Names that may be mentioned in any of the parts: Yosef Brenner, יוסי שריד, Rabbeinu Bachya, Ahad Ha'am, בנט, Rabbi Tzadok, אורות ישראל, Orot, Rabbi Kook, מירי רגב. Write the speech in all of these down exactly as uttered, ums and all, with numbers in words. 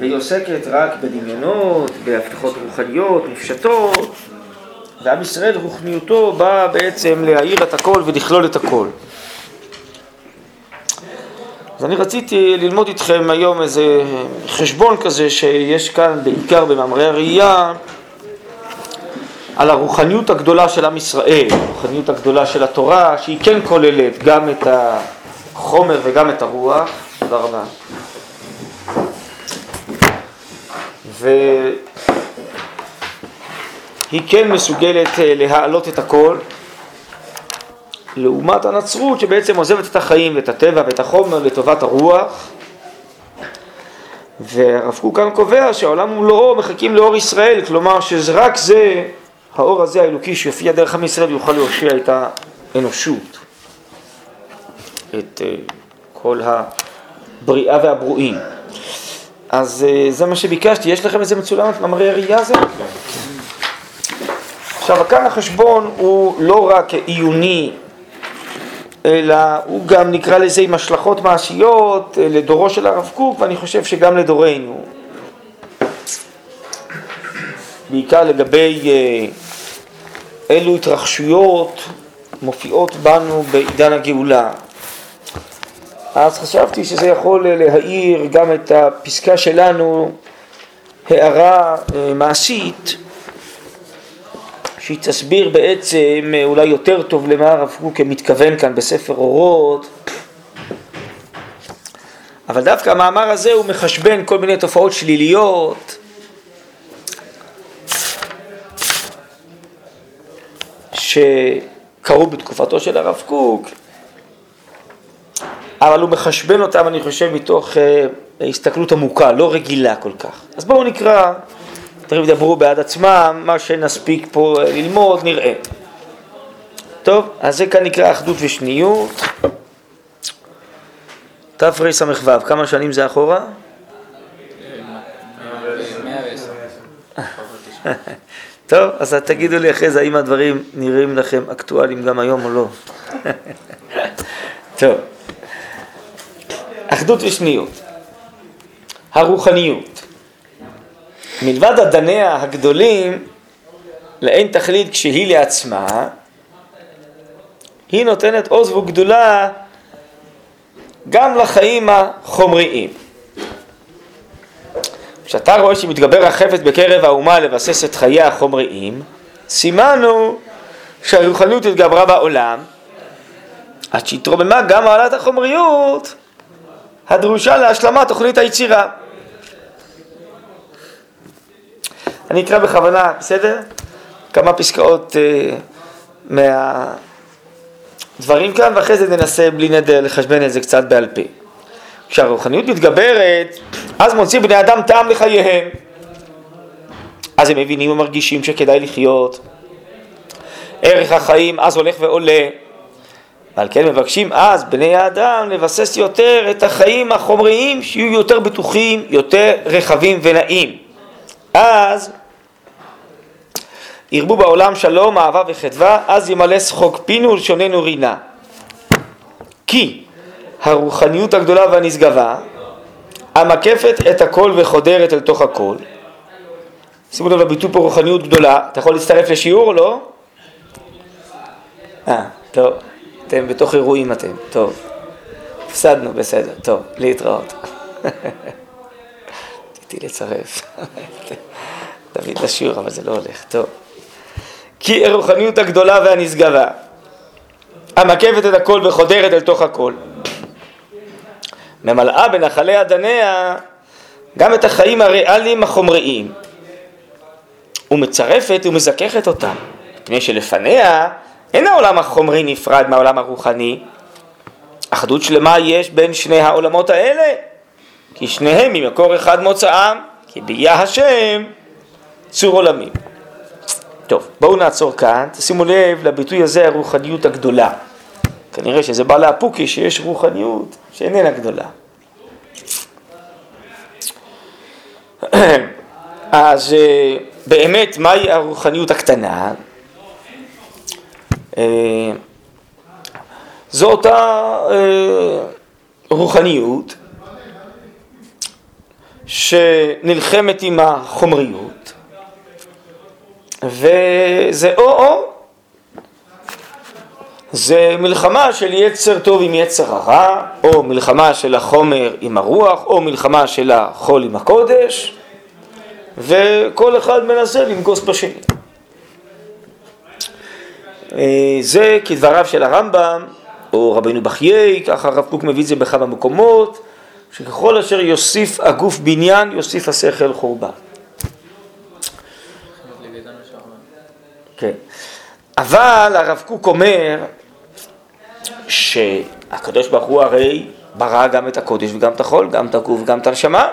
והיא עוסקת רק בדמיונות, בהבטחות רוחניות, נפשטות, ועם ישראל רוחניותו באה בעצם להאיר את הכל ולכלול את הכל. אז אני רציתי ללמוד איתכם היום איזה חשבון כזה שיש כאן בעיקר במאמרי הראייה, על הרוחניות הגדולה של עם ישראל, הרוחניות הגדולה של התורה, שהיא כן כוללת גם את החומר וגם את הרוח. תודה רבה. והיא כן מסוגלת להעלות את הכל, לעומת הנצרות שבעצם עוזבת את החיים ואת הטבע ואת החומר לטובת הרוח. ורב קוק כאן קובע שהעולם ומלואו מחכים לאור ישראל, כלומר שרק זה, האור הזה האלוקי שיופיע דרך עם ישראל, יוכל להושיע את האנושות, את כל הבריאה והברואים. אז זה מה שביקשתי. יש לכם איזה מצולמת מאמרי הראייה הזה? עכשיו, כאן החשבון הוא לא רק עיוני, אלא הוא גם נקרא לזה עם השלכות מעשיות לדורו של הרב קוק, ואני חושב שגם לדורנו. בעיקר לגבי אילו התרחשויות מופיעות בנו בעידן הגאולה. אז חשבתי שזה יכול להאיר גם את הפסקה שלנו, הערה מעשית, שהיא תסביר בעצם אולי יותר טוב למה הרב קוק מתכוון כאן בספר אורות. אבל דווקא המאמר הזה הוא מחשבן כל מיני תופעות שליליות, שקרו בתקופתו של הרב קוק, אבל הוא מחשבן אותם, אני חושב, מתוך הסתכלות עמוקה, לא רגילה כל כך. אז בואו נקרא, תכף ידברו בעד עצמם, מה שנספיק פה ללמוד נראה. טוב, אז זה כאן נקרא אחדות ושניות. תפרי סמכוו, כמה שנים זה אחורה? טוב, אז תגידו לי אחרי זה, האם הדברים נראים לכם אקטואליים גם היום או לא. טוב, אחדות ושניות, הרוחניות. מלבד אדניה הגדולים, לאין תכלית כשהיא לעצמה, היא נותנת עוז וגדולה גם לחיים החומריים. כשאתה רואה שמתגבר החפץ בקרב האומה לבסס את חיי החומריים, סימנו שהרוחניות התגברה בעולם, עד שהתרוממה גם מעלת החומריות הדרושה להשלמת תוכנית היצירה. אני אקרא בכוונה, בסדר? כמה פסקאות אה, מהדברים כאן, ואחרי זה ננסה בלי נדר לחשבן את זה קצת בעל פה. כשהרוחניות מתגברת, אז מוציא בני אדם טעם לחייהם. אז הם מבינים ומרגישים שכדאי לחיות. ערך החיים אז הולך ועולה. ועל כן מבקשים אז בני האדם לבסס יותר את החיים החומריים, שיהיו יותר בטוחים, יותר רחבים ונעים. אז ירבו בעולם שלום, אהבה וחדווה, אז ימלא שחוק פינו ולשוננו רינה. כי הרוחניות הגדולה והנשגבה, המקפת את הכל וחודרת אל תוך הכל. שימו לב לביטוי פה, רוחניות גדולה. אתה יכול להצטרף לשיעור או לא? אה, טוב. אתם בתוך אירועים אתם. טוב. הפסדנו, בסדר. טוב, להתראות. רציתי לצרף. תביא את השיעור, אבל זה לא הולך. טוב. כי הרוחניות הגדולה והנשגבה, המקפת את הכל וחודרת אל תוך הכל, ממלאה בנחלי אדניה גם את החיים הריאליים החומריים, ומצרפת ומזככת אותם, מפני שלפניה אין העולם החומרי נפרד מהעולם הרוחני. אחדות שלמה יש בין שני העולמות האלה, כי שניהם ממקור אחד מוצאם, כי ביה השם צור עולמים. טוב, בואו נעצור כאן. תשימו לב לביטוי הזה, הרוחניות הגדולה. כנראה שזה בא להפוקי שיש רוחניות שאיננה גדולה. אז באמת מהי הרוחניות הקטנה? זו אותה רוחניות שנלחמת עם החומריות, וזה או-או. זה מלחמה של יצר טוב עם יצר הרע, או מלחמה של החומר עם הרוח, או מלחמה של החול עם הקודש, וכל אחד מנסה למגוס בשני. זה כדבריו של הרמב"ם, או רבינו בחיי, ככה הרב קוק מביא את זה בכמה מקומות, שככל אשר יוסיף הגוף בניין, יוסיף השכל חורבן. כן. אבל הרב קוק אומר שהקדוש ברוך הוא הרי ברא גם את הקודש וגם את החול, גם את הגוף וגם את הנשמה.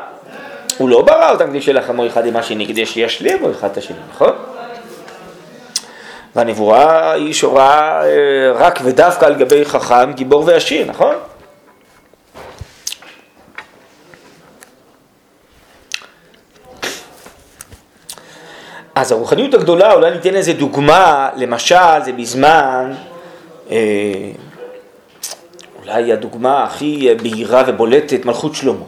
הוא לא ברא אותם כדי שלחמו אחד עם השני, כדי שישלימו אחד את השני, נכון? והנבואה היא שורה רק ודווקא על גבי חכם, גיבור ועשיר, נכון? אז הרוחניות הגדולה, אולי ניתן איזה דוגמה, למשל, זה בזמן, אה, אולי הדוגמה הכי בהירה ובולטת, מלכות שלמה,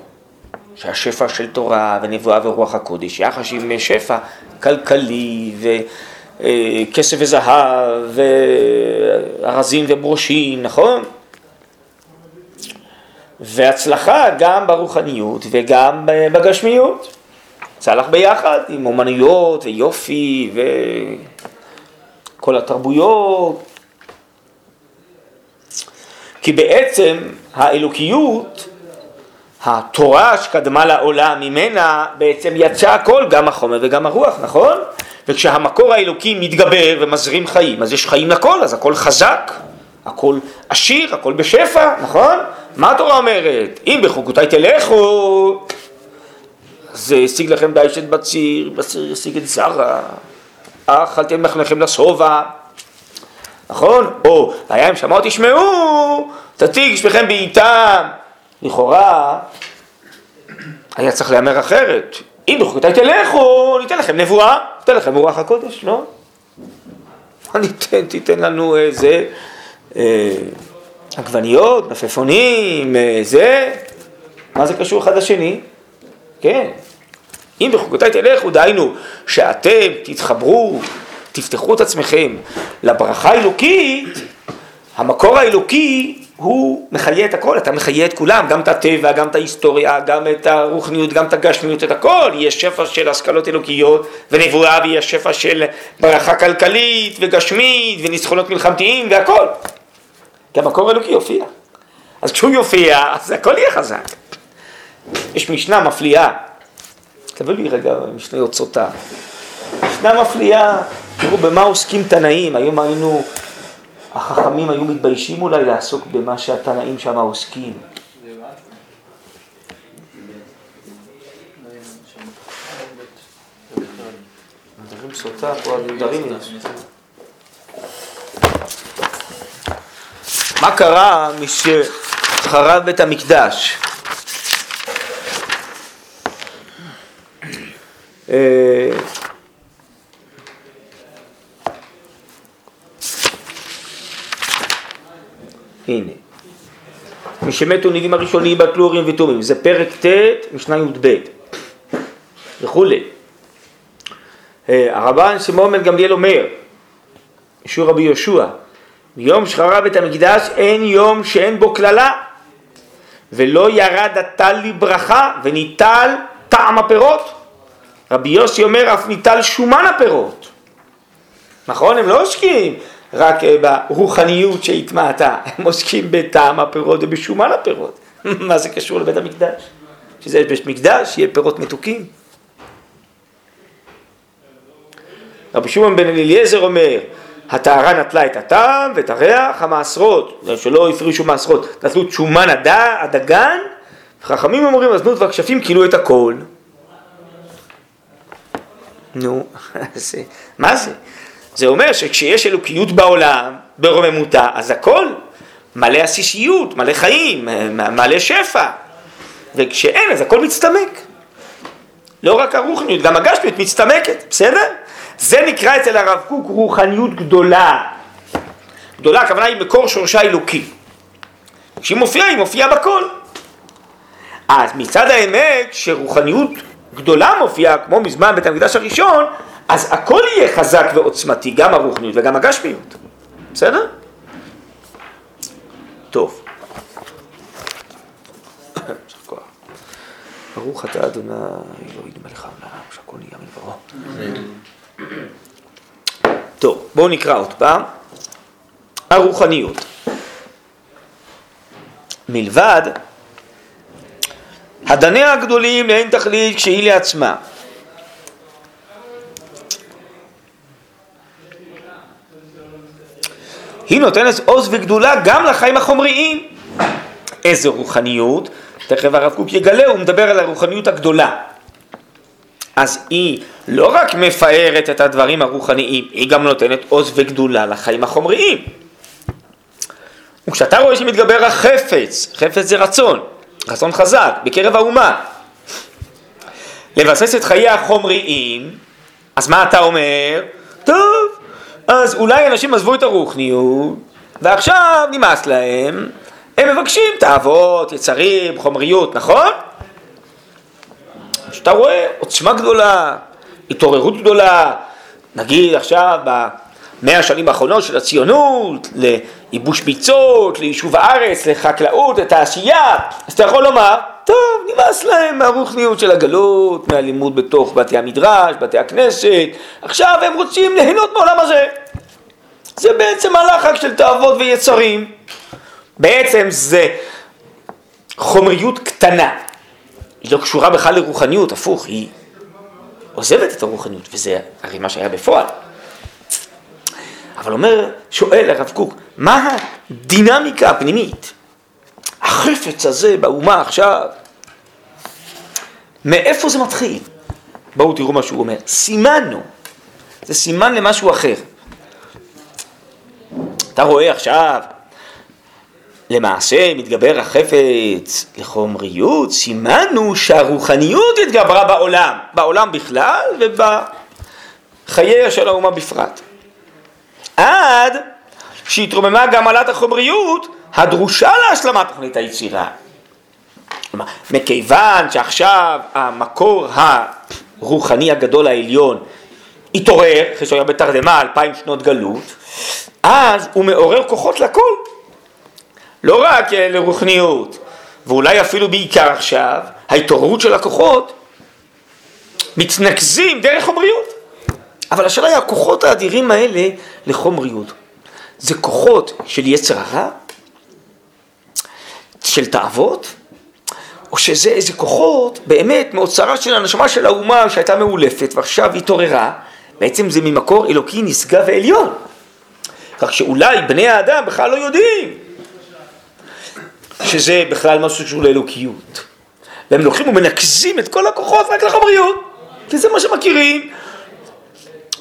שהשפע של תורה ונבואה ורוח הקודש, יחש עם שפע כלכלי וכסף וזהב וארזים וברושים, נכון? והצלחה גם ברוחניות וגם בגשמיות. צלח ביחד עם אומנויות ויופי וכל התרבויות. כי בעצם האלוקיות, התורה שקדמה לעולם ממנה, בעצם יצא הכל, גם החומר וגם הרוח, נכון? וכשהמקור האלוקי מתגבר ומזרים חיים, אז יש חיים לכל, אז הכל חזק, הכל עשיר, הכל בשפע, נכון? מה התורה אומרת? אם בחוקותיי תלכו, זה השיג לכם דאשת בציר, בציר ישיג את זרה, אכלתם מחנכם לשובע, נכון? או, היה אם שמעו תשמעו, תתיג שמכם בעיתם. לכאורה, היה צריך להיאמר אחרת. אם בחוקותיי תלכו, ניתן לכם נבואה, ניתן לכם רוח הקודש, לא? ניתן, תיתן לנו איזה, עגבניות, מפפונים, זה. מה זה קשור אחד לשני? כן. אם בחוקותיי תלכו, דהיינו שאתם תתחברו, תפתחו את עצמכם לברכה האלוקית, המקור האלוקי הוא מחיה את הכל, אתה מחיה את כולם, גם את הטבע, גם את ההיסטוריה, גם את הרוחניות, גם את הגשמיות, את הכל. יש שפע של השכלות אלוקיות ונבואה, ויש שפע של ברכה כלכלית וגשמית וניצחונות מלחמתיים והכל. גם המקור האלוקי יופיע. אז כשהוא יופיע, אז הכל יהיה חזק. יש משנה מפליאה, תבוא לי רגע משנה סוטה, משנה מפליאה, תראו במה עוסקים תנאים, היום היינו, החכמים היו מתביישים אולי לעסוק במה שהתנאים שם עוסקים. נדרים סוטה פה, נדרים. מה קרה משחרב בית המקדש? הנה, משמתו ניבים הראשונים בטלו אורים ותומים, זה פרק ת' משנה י"ב וכולי. הרבן שמעון גמליאל אומר, אישור רבי יהושע, יום שחרב את המקדש אין יום שאין בו כללה, ולא ירד הטל לברכה וניטל טעם הפירות. רבי יוסי אומר, אף ניטל שומן הפירות. נכון, הם לא עוסקים רק ברוחניות שהתמעטה, הם עוסקים בטעם הפירות ובשומן הפירות. מה זה קשור לבית המקדש? שזה יש בית מקדש, יהיה פירות מתוקים. רבי שמעון בן אליעזר אומר, הטהרה נטלה את הטעם ואת הריח, המעשרות, שלא הפרישו מעשרות, נטלו את שומן הדגן, חכמים אומרים, הזנות והכשפים קילו את הכל. נו, זה, מה זה? זה אומר שכשיש אלוקיות בעולם, ברוממותה, אז הכל מלא עסיסיות, מלא חיים, מלא שפע. וכשאין, אז הכל מצטמק. לא רק הרוחניות, גם הגשמיות מצטמקת, בסדר? זה נקרא אצל הרב קוק רוחניות גדולה. גדולה, הכוונה היא מקור שורשה אלוקי. כשהיא מופיעה, היא מופיעה בכל. אז מצד האמת שרוחניות גדולה מופיעה כמו מזמן בית המקדש הראשון, אז הכל יהיה חזק ועוצמתי, גם הרוחניות וגם הגשמיות. בסדר? טוב. ברוך אתה אדוני אלוהים מלך העולם, שהכל נהיה מדברו. טוב, בואו נקרא עוד פעם. הרוחניות. מלבד הדניה הגדולים לאין תכלית כשהיא לעצמה. היא נותנת עוז וגדולה גם לחיים החומריים. איזה רוחניות? תכף הרב קוק יגלה, הוא מדבר על הרוחניות הגדולה. אז היא לא רק מפארת את הדברים הרוחניים, היא גם נותנת עוז וגדולה לחיים החומריים. וכשאתה רואה שמתגבר החפץ, חפץ זה רצון, רצון חזק, בקרב האומה, לבסס את חיי החומריים, אז מה אתה אומר? טוב, אז אולי אנשים עזבו את הרוחניות, ועכשיו נמאס להם, הם מבקשים תאוות, יצרים, חומריות, נכון? שאתה רואה עוצמה גדולה, התעוררות גדולה, נגיד עכשיו במאה השנים האחרונות של הציונות, לאיבוש ביצות, ליישוב הארץ, לחקלאות, לתעשייה, אז אתה יכול לומר, טוב, נמאס להם מהרוחניות של הגלות, מהלימוד בתוך בתי המדרש, בתי הכנסת, עכשיו הם רוצים ליהנות מעולם הזה. זה בעצם הלחץ של תאוות ויצרים. בעצם זה חומריות קטנה, היא לא קשורה בכלל לרוחניות, הפוך, היא עוזבת את הרוחניות, וזה הרי מה שהיה בפועל. אבל אומר, שואל הרב קוק, מה הדינמיקה הפנימית? החפץ הזה באומה עכשיו, מאיפה זה מתחיל? בואו תראו מה שהוא אומר, סימנו, זה סימן למשהו אחר. אתה רואה עכשיו, למעשה מתגבר החפץ לחומריות, סימנו שהרוחניות התגברה בעולם, בעולם בכלל ובחיי של האומה בפרט. עד שהתרוממה גם עלת החומריות הדרושה להשלמת תוכנית היצירה. כלומר, מכיוון שעכשיו המקור הרוחני הגדול העליון התעורר, אחרי שהיה בתרדמה אלפיים שנות גלות, אז הוא מעורר כוחות לכל. לא רק לרוחניות, ואולי אפילו בעיקר עכשיו, ההתעוררות של הכוחות מתנקזים דרך חומריות. אבל השאלה היא, הכוחות האדירים האלה לחומריות, זה כוחות של יצר הרע, של תאוות, או שזה איזה כוחות באמת מאוצרה של הנשמה של האומה שהייתה מאולפת ועכשיו היא התעוררה, בעצם זה ממקור אלוקי נשגב ועליון. כך שאולי בני האדם בכלל לא יודעים, שזה בכלל משהו שהוא לאלוקיות. והם לוקחים ומנקזים את כל הכוחות רק לחומריות, כי זה מה שמכירים.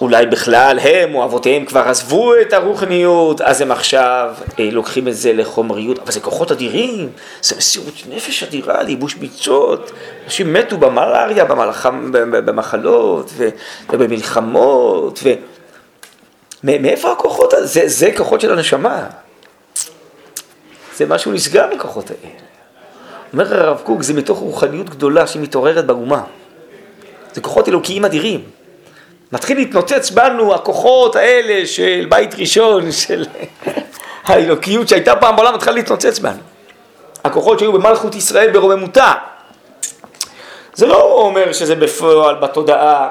אולי בכלל הם או אבותיהם כבר עזבו את הרוחניות, אז הם עכשיו אה, לוקחים את זה לחומריות, אבל זה כוחות אדירים, זה מסירות נפש אדירה, לייבוש ביצות, אנשים מתו במלריה, במלח... במחלות ו... ובמלחמות, ו... מאיפה הכוחות? זה, זה כוחות של הנשמה. זה משהו נסגר מכוחות האלה. אומר הרב קוק, זה מתוך רוחניות גדולה שמתעוררת באומה. זה כוחות אלוקיים אדירים. מתחיל להתנוצץ בנו הכוחות האלה של בית ראשון, של האלוקיות שהייתה פעם בעולם, מתחיל להתנוצץ בנו. הכוחות שהיו במלכות ישראל ברוממותה. זה לא אומר שזה בפועל, בתודעה.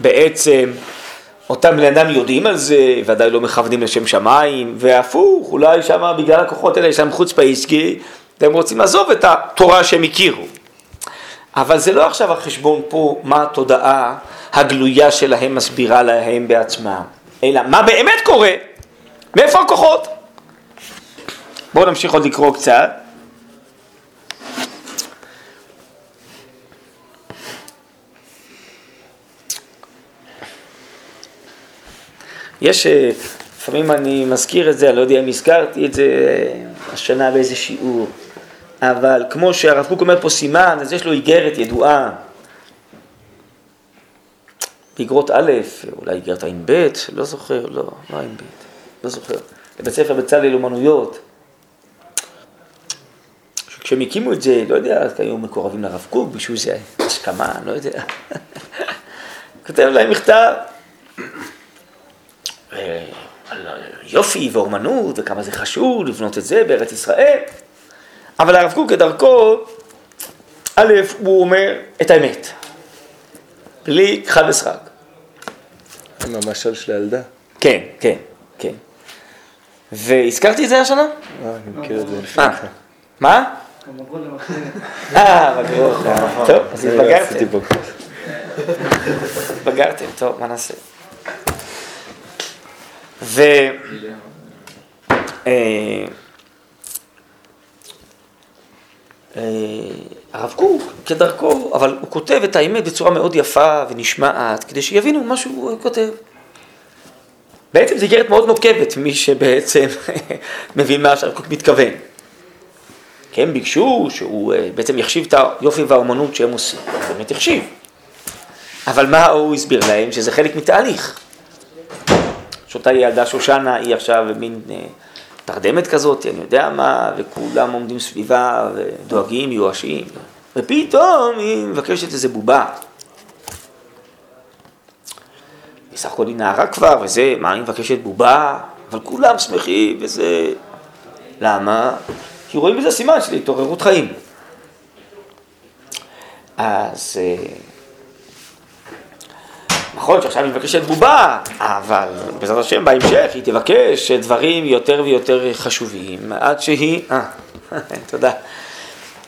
בעצם אותם בני אדם יודעים על זה, ועדיין לא מכוונים לשם שמיים, והפוך, אולי שם בגלל הכוחות האלה, יש להם חוץ פייסקי, והם רוצים לעזוב את התורה שהם הכירו. אבל זה לא עכשיו החשבון פה, מה התודעה הגלויה שלהם מסבירה להם בעצמם, אלא מה באמת קורה, מאיפה הכוחות? בואו נמשיך עוד לקרוא קצת. יש, לפעמים אני מזכיר את זה, אני לא יודע אם הזכרתי את זה השנה באיזה שיעור, אבל כמו שהרב קוק אומר פה סימן, אז יש לו איגרת ידועה, באיגרות א', אולי איגרת עין ב', לא זוכר, לא, לא עין ב', לא זוכר, לבית ספר בצלאל אומנויות, כשהם הקימו את זה, לא יודע, היו מקורבים לרב קוק, בשביל זה הסכמה, לא יודע. כותב להם מכתב על יופי ואורמנות, וכמה זה חשוב לבנות את זה בארץ ישראל. אבל הרב קוק כדרכו, א', הוא אומר את האמת. בלי חד ושחק. המשל של הילדה. כן, כן, כן. והזכרתי את זה השנה? אה, אני מכיר את זה לפני כך. מה? המגרות למחרת. אה, המגרות. טוב, אז התבגרתם. התבגרתם, טוב, מה נעשה? ו... הרב קוק, כדרכו, אבל הוא כותב את האמת בצורה מאוד יפה ונשמעת, כדי שיבינו מה שהוא כותב. בעצם זה גרת מאוד נוקבת, מי שבעצם מבין מה שהרב קוק מתכוון. כי הם ביקשו שהוא בעצם יחשיב את היופי והאומנות שהם עושים, הוא באמת יחשיב. אבל מה הוא הסביר להם? שזה חלק מתהליך. שאותה ילדה שושנה היא עכשיו מין תרדמת כזאת, אני יודע מה, וכולם עומדים סביבה ודואגים, יואשים. ופתאום היא מבקשת איזה בובה. בסך הכל היא נערה כבר, וזה, מה, היא מבקשת בובה, אבל כולם שמחים, וזה... למה? כי רואים בזה סימן של התעוררות חיים. אז... נכון שעכשיו היא מבקשת בובה, אבל בעזרת השם בהמשך היא תבקש דברים יותר ויותר חשובים, עד שהיא, אה, תודה,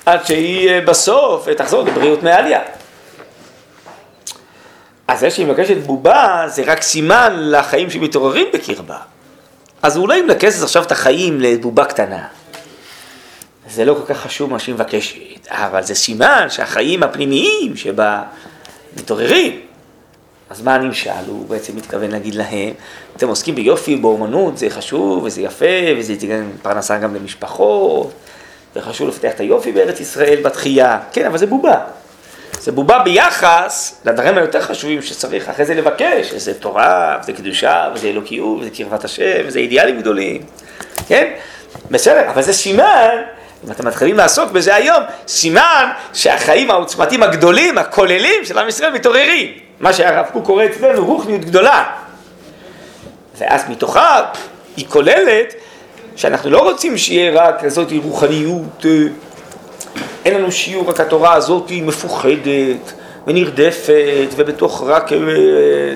עד שהיא בסוף תחזור לבריאות מעליה. אז זה שהיא מבקשת בובה זה רק סימן לחיים שמתעוררים בקרבה. אז אולי אם לקסס עכשיו את החיים לבובה קטנה, זה לא כל כך חשוב מה שהיא מבקשת, אבל זה סימן שהחיים הפנימיים שבה מתעוררים. אז מה נמשל? הוא בעצם מתכוון להגיד להם, אתם עוסקים ביופי, באומנות, זה חשוב וזה יפה, וזה יתגן פרנסה גם למשפחות, וחשוב לפתח את היופי בארץ ישראל בתחייה. כן, אבל זה בובה. זה בובה ביחס לדברים היותר חשובים שצריך אחרי זה לבקש, זה תורה, זה קדושה, זה אלוקיות, זה קרבת השם, זה אידיאלים גדולים. כן? בסדר, אבל זה סימן, אם אתם מתחילים לעסוק בזה היום, סימן שהחיים העוצמתיים הגדולים, הכוללים של עם ישראל מתעוררים. מה שהרב קוק קורא אצלנו, רוחניות גדולה. ואז מתוכה היא כוללת שאנחנו לא רוצים שיהיה רק כזאת רוחניות, אין לנו שיעור, רק התורה הזאת היא מפוחדת ונרדפת ובתוך רק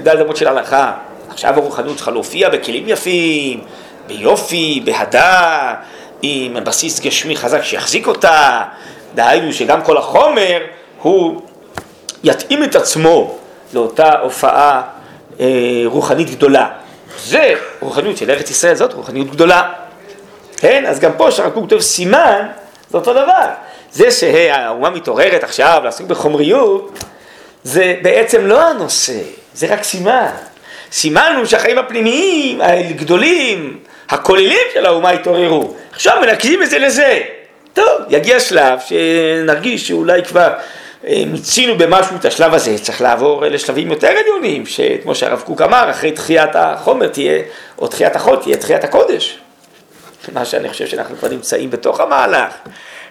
דל דמות של הלכה. עכשיו הרוחניות צריכה להופיע בכלים יפים, ביופי, בהדר, עם בסיס גשמי חזק שיחזיק אותה. דהיינו שגם כל החומר הוא יתאים את עצמו לאותה הופעה אה, רוחנית גדולה. זה רוחניות של ארץ ישראל, זאת רוחניות גדולה. כן? אז גם פה שרק הוא כותב סימן, זה אותו דבר. זה שהאומה מתעוררת עכשיו לעסוק בחומריות, זה בעצם לא הנושא, זה רק סימן. סימן הוא שהחיים הפנימיים, הגדולים, הכוללים של האומה התעוררו. עכשיו מנקזים את זה לזה. טוב, יגיע שלב שנרגיש שאולי כבר... מצינו במשהו את השלב הזה, צריך לעבור לשלבים יותר עליונים, שכמו שהרב קוק אמר, אחרי תחיית החומר תהיה, או תחיית החול תהיה תחיית הקודש. מה שאני חושב שאנחנו כבר נמצאים בתוך המהלך,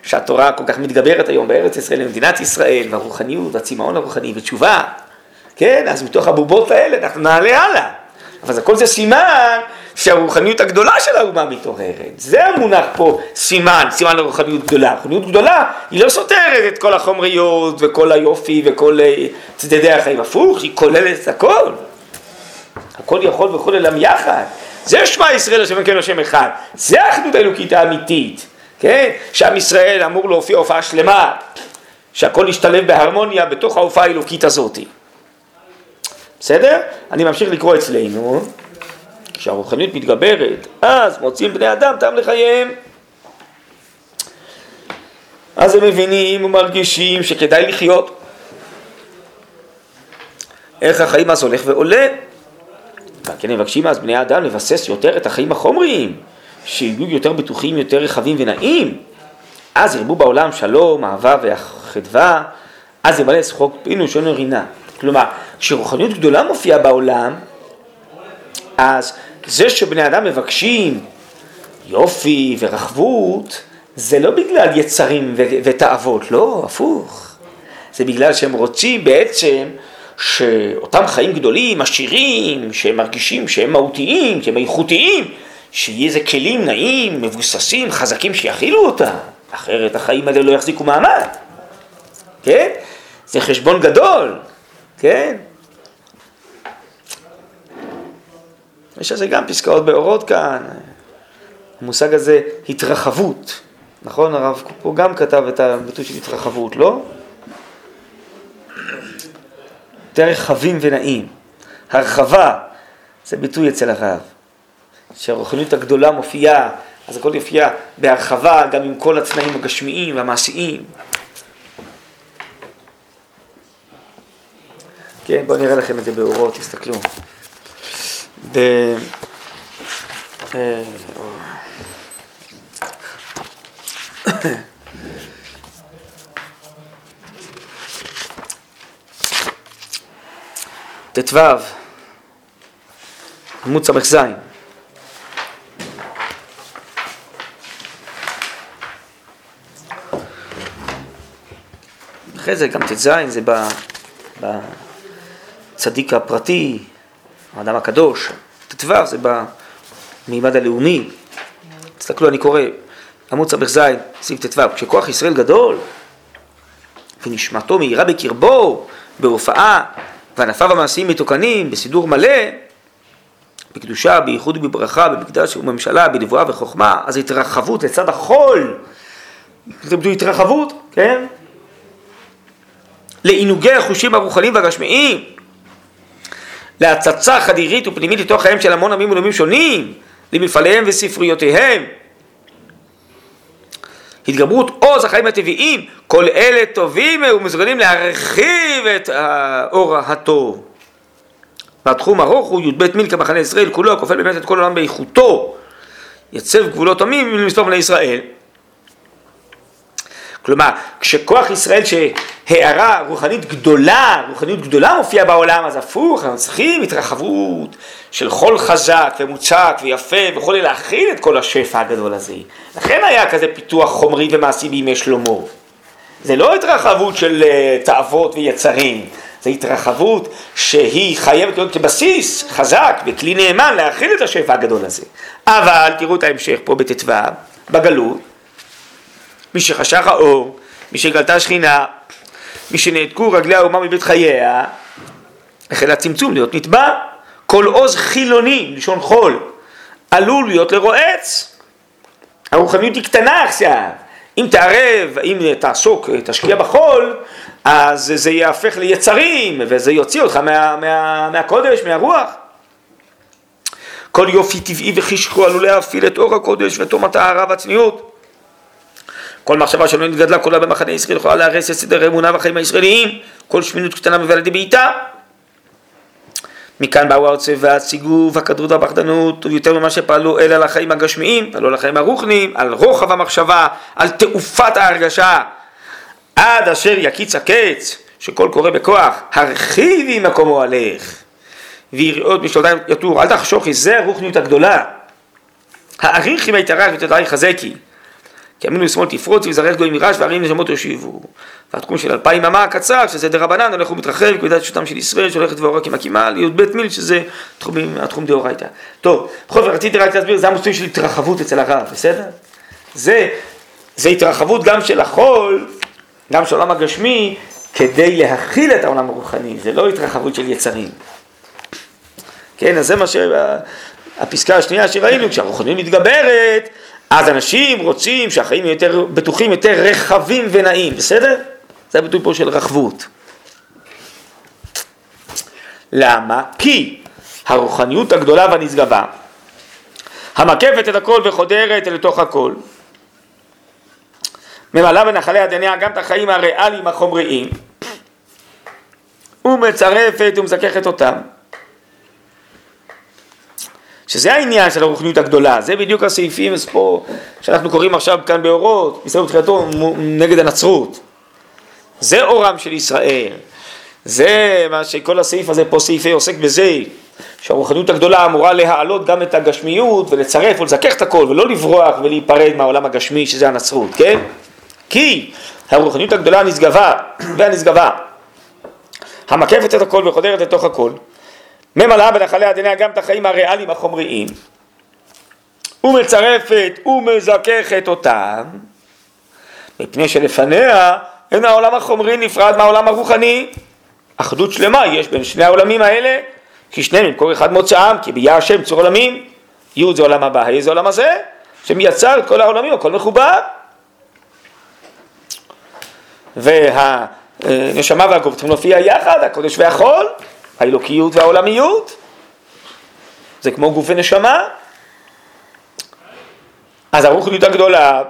שהתורה כל כך מתגברת היום בארץ ישראל, במדינת ישראל, והרוחניות, הצמאון הרוחני ותשובה. כן, אז מתוך הבובות האלה אנחנו נעלה הלאה. אבל הכל זה סימן שהרוחניות הגדולה של האומה מתעוררת. זה המונח פה סימן, סימן לרוחניות גדולה. רוחניות גדולה היא לא סותרת את כל החומריות וכל היופי וכל צדדי החיים. הפוך, היא כוללת הכל. הכל יכול וכל אלם יחד. זה שמע ישראל השם כן השם אחד. זה האחדות האלוקית האמיתית. כן? שעם ישראל אמור להופיע הופעה שלמה. שהכל ישתלב בהרמוניה בתוך ההופעה האלוקית הזאת. בסדר? אני ממשיך לקרוא אצלנו. כשהרוחניות מתגברת, אז מוצאים בני אדם טעם לחייהם. אז הם מבינים ומרגישים שכדאי לחיות. איך החיים אז הולך ועולה. וכן מבקשים אז בני האדם לבסס יותר את החיים החומריים, שיהיו יותר בטוחים, יותר רחבים ונעים. אז ירבו בעולם שלום, אהבה והחדווה, אז ימלא שחוק פינו שונו רינה. כלומר, כשרוחניות גדולה מופיעה בעולם, אז זה שבני אדם מבקשים יופי ורחבות, זה לא בגלל יצרים ו- ותאבות, לא, הפוך. זה בגלל שהם רוצים בעצם שאותם חיים גדולים, עשירים, שהם מרגישים שהם מהותיים, שהם איכותיים, שיהיה איזה כלים נעים, מבוססים, חזקים שיחילו אותם. אחרת החיים האלה לא יחזיקו מעמד. כן? זה חשבון גדול. כן? יש לזה גם פסקאות באורות כאן. המושג הזה, התרחבות. נכון, הרב פה גם כתב את הביטוי של התרחבות, לא? יותר רחבים ונעים. הרחבה, זה ביטוי אצל הרב. שהרוחניות הגדולה מופיעה, אז הכל יופיע בהרחבה, גם עם כל התנאים הגשמיים והמעשיים. כן, בואו נראה לכם את זה באורות, תסתכלו. ב... תתוו עמוד סמכזיים אחרי זה גם תזיין זה בצדיק הפרטי האדם הקדוש תתוו זה במימד הלאומי תסתכלו אני קורא עמוד סמכזיים סעיף תתוו כשכוח ישראל גדול ונשמתו מהירה בקרבו בהופעה וענפיו המעשיים מתוקנים בסידור מלא, בקדושה, בייחוד ובברכה, במקדש ובממשלה, בנבואה וחוכמה, אז התרחבות לצד החול, זה בדיוק התרחבות, כן? לעינוגי החושים הרוחניים והגשמיים, להצצה חדירית ופנימית לתוך חיים של המון עמים ולאומים שונים, למפעליהם וספריותיהם, התגברות עוז החיים הטבעיים, כל אלה טובים ומזרנים להרחיב את האור הטוב. והתחום ארוך הוא י"ב מילקה מחנה ישראל כולו, הכופל באמת את כל העולם באיכותו, יצב גבולות עמים למספר בני ישראל. כלומר, כשכוח ישראל שהערה רוחנית גדולה, רוחניות גדולה מופיעה בעולם, אז הפוך, אנחנו צריכים התרחבות של חול חזק ומוצק ויפה, וכל אלה להכיל את כל השפע הגדול הזה. לכן היה כזה פיתוח חומרי ומעשי בימי שלמה. זה לא התרחבות של תאוות ויצרים, זה התרחבות שהיא חייבת להיות כבסיס חזק וכלי נאמן להכיל את השפע הגדול הזה. אבל תראו את ההמשך פה בתתווה, בגלות, מי שחשך האור, מי שגלתה שכינה, מי שנעתקו רגלי האומה מבית חייה, החל הצמצום להיות נטבע, כל עוז חילוני, לשון חול, עלול להיות לרועץ. הרוחניות היא קטנה עכשיו. אם תערב, אם תעסוק, תשקיע בחול, אז זה יהפך ליצרים, וזה יוציא אותך מה, מה, מהקודש, מהרוח. כל יופי טבעי וחשקו עלול להפעיל את אור הקודש ותומת הערה והצניעות. כל מחשבה שלא נתגדלה כולה במחנה ישראל יכולה להרס את סדר האמונה והחיים הישראליים, כל שמינות קטנה מבלעדי בעיטה. מכאן באו ההרצבה, הציגוף, הכדרות והפחדנות, ויותר ממה שפעלו אלה על החיים הגשמיים, על החיים הרוחניים, על רוחב המחשבה, על תעופת ההרגשה, עד אשר יקיץ הקץ, שכל קורא בכוח, הרחיבי מקומו עליך, ויראות בשלותיים יתור, אל תחשוכי, זה הרוחניות הגדולה, האריך עם היתרח ותתאי חזקי, כי אמינו לשמאל תפרוץ ויזרח גויים מרש וערים נשמות יושיבו. והתקום של אלפיים אמה הקצר, שזה דרבנן, הולך ומתרחב, כמידת שותם של ישראל, שהולכת ואורה כמקימה, להיות בית מיל, שזה תחומים, התחום דאורייתא. טוב, בכל זאת, רציתי רק להסביר, זה המושג של התרחבות אצל הרב, בסדר? זה, זה התרחבות גם של החול, גם של העולם הגשמי, כדי להכיל את העולם הרוחני, זה לא התרחבות של יצרים. כן, אז זה מה שהפסקה השנייה שראינו, כשהרוחניות מתגברת, אז אנשים רוצים שהחיים יהיו יותר בטוחים, יותר רחבים ונעים, בסדר? זה הביטוי פה של רחבות. למה? כי הרוחניות הגדולה והנשגבה, המקפת את הכל וחודרת אל תוך הכל, ממלאה בנחלי עדניה גם את החיים הריאליים החומריים, ומצרפת ומזככת אותם. שזה העניין של הרוחניות הגדולה, זה בדיוק הסעיפים פה שאנחנו קוראים עכשיו כאן באורות, ישראל ותחילתו נגד הנצרות. זה אורם של ישראל, זה מה שכל הסעיף הזה פה סעיפי עוסק בזה, שהרוחניות הגדולה אמורה להעלות גם את הגשמיות ולצרף ולזכך את הכל ולא לברוח ולהיפרד מהעולם הגשמי שזה הנצרות, כן? כי הרוחניות הגדולה נשגבה והנשגבה המקפת את הכל וחודרת לתוך הכל ממלאה בנחלה עדניה גם את החיים הריאליים החומריים ומצרפת ומזככת אותם מפני שלפניה אין העולם החומרי נפרד מהעולם הרוחני. אחדות שלמה יש בין שני העולמים האלה, כי שניהם מקור אחד מוצאם, כי ביה השם צור עולמים, י' זה עולם הבא, ה' זה עולם הזה, שמייצר את כל העולמים, הכל מחובר. והנשמה והגוף צריכים להופיע יחד, הקודש והחול, האלוקיות והעולמיות, זה כמו גוף ונשמה. אז הרוחניות הגדולה,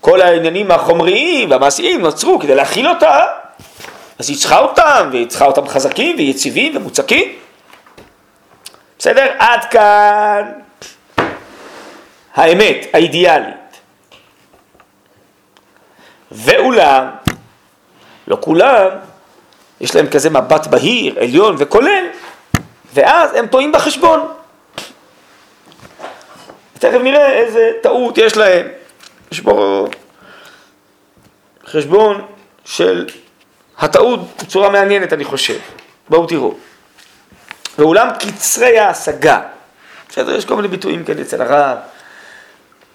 כל העניינים החומריים והמעשיים נוצרו כדי להכיל אותה, אז היא צריכה אותם, והיא צריכה אותם חזקים ויציבים ומוצקים. בסדר? עד כאן האמת האידיאלית. ואולם, לא כולם, יש להם כזה מבט בהיר, עליון וכולל, ואז הם טועים בחשבון. תכף נראה איזה טעות יש להם. יש פה חשבון של הטעות בצורה מעניינת, אני חושב. בואו תראו. ואולם קצרי ההשגה. בסדר, יש כל מיני ביטויים כאלה אצל הרב,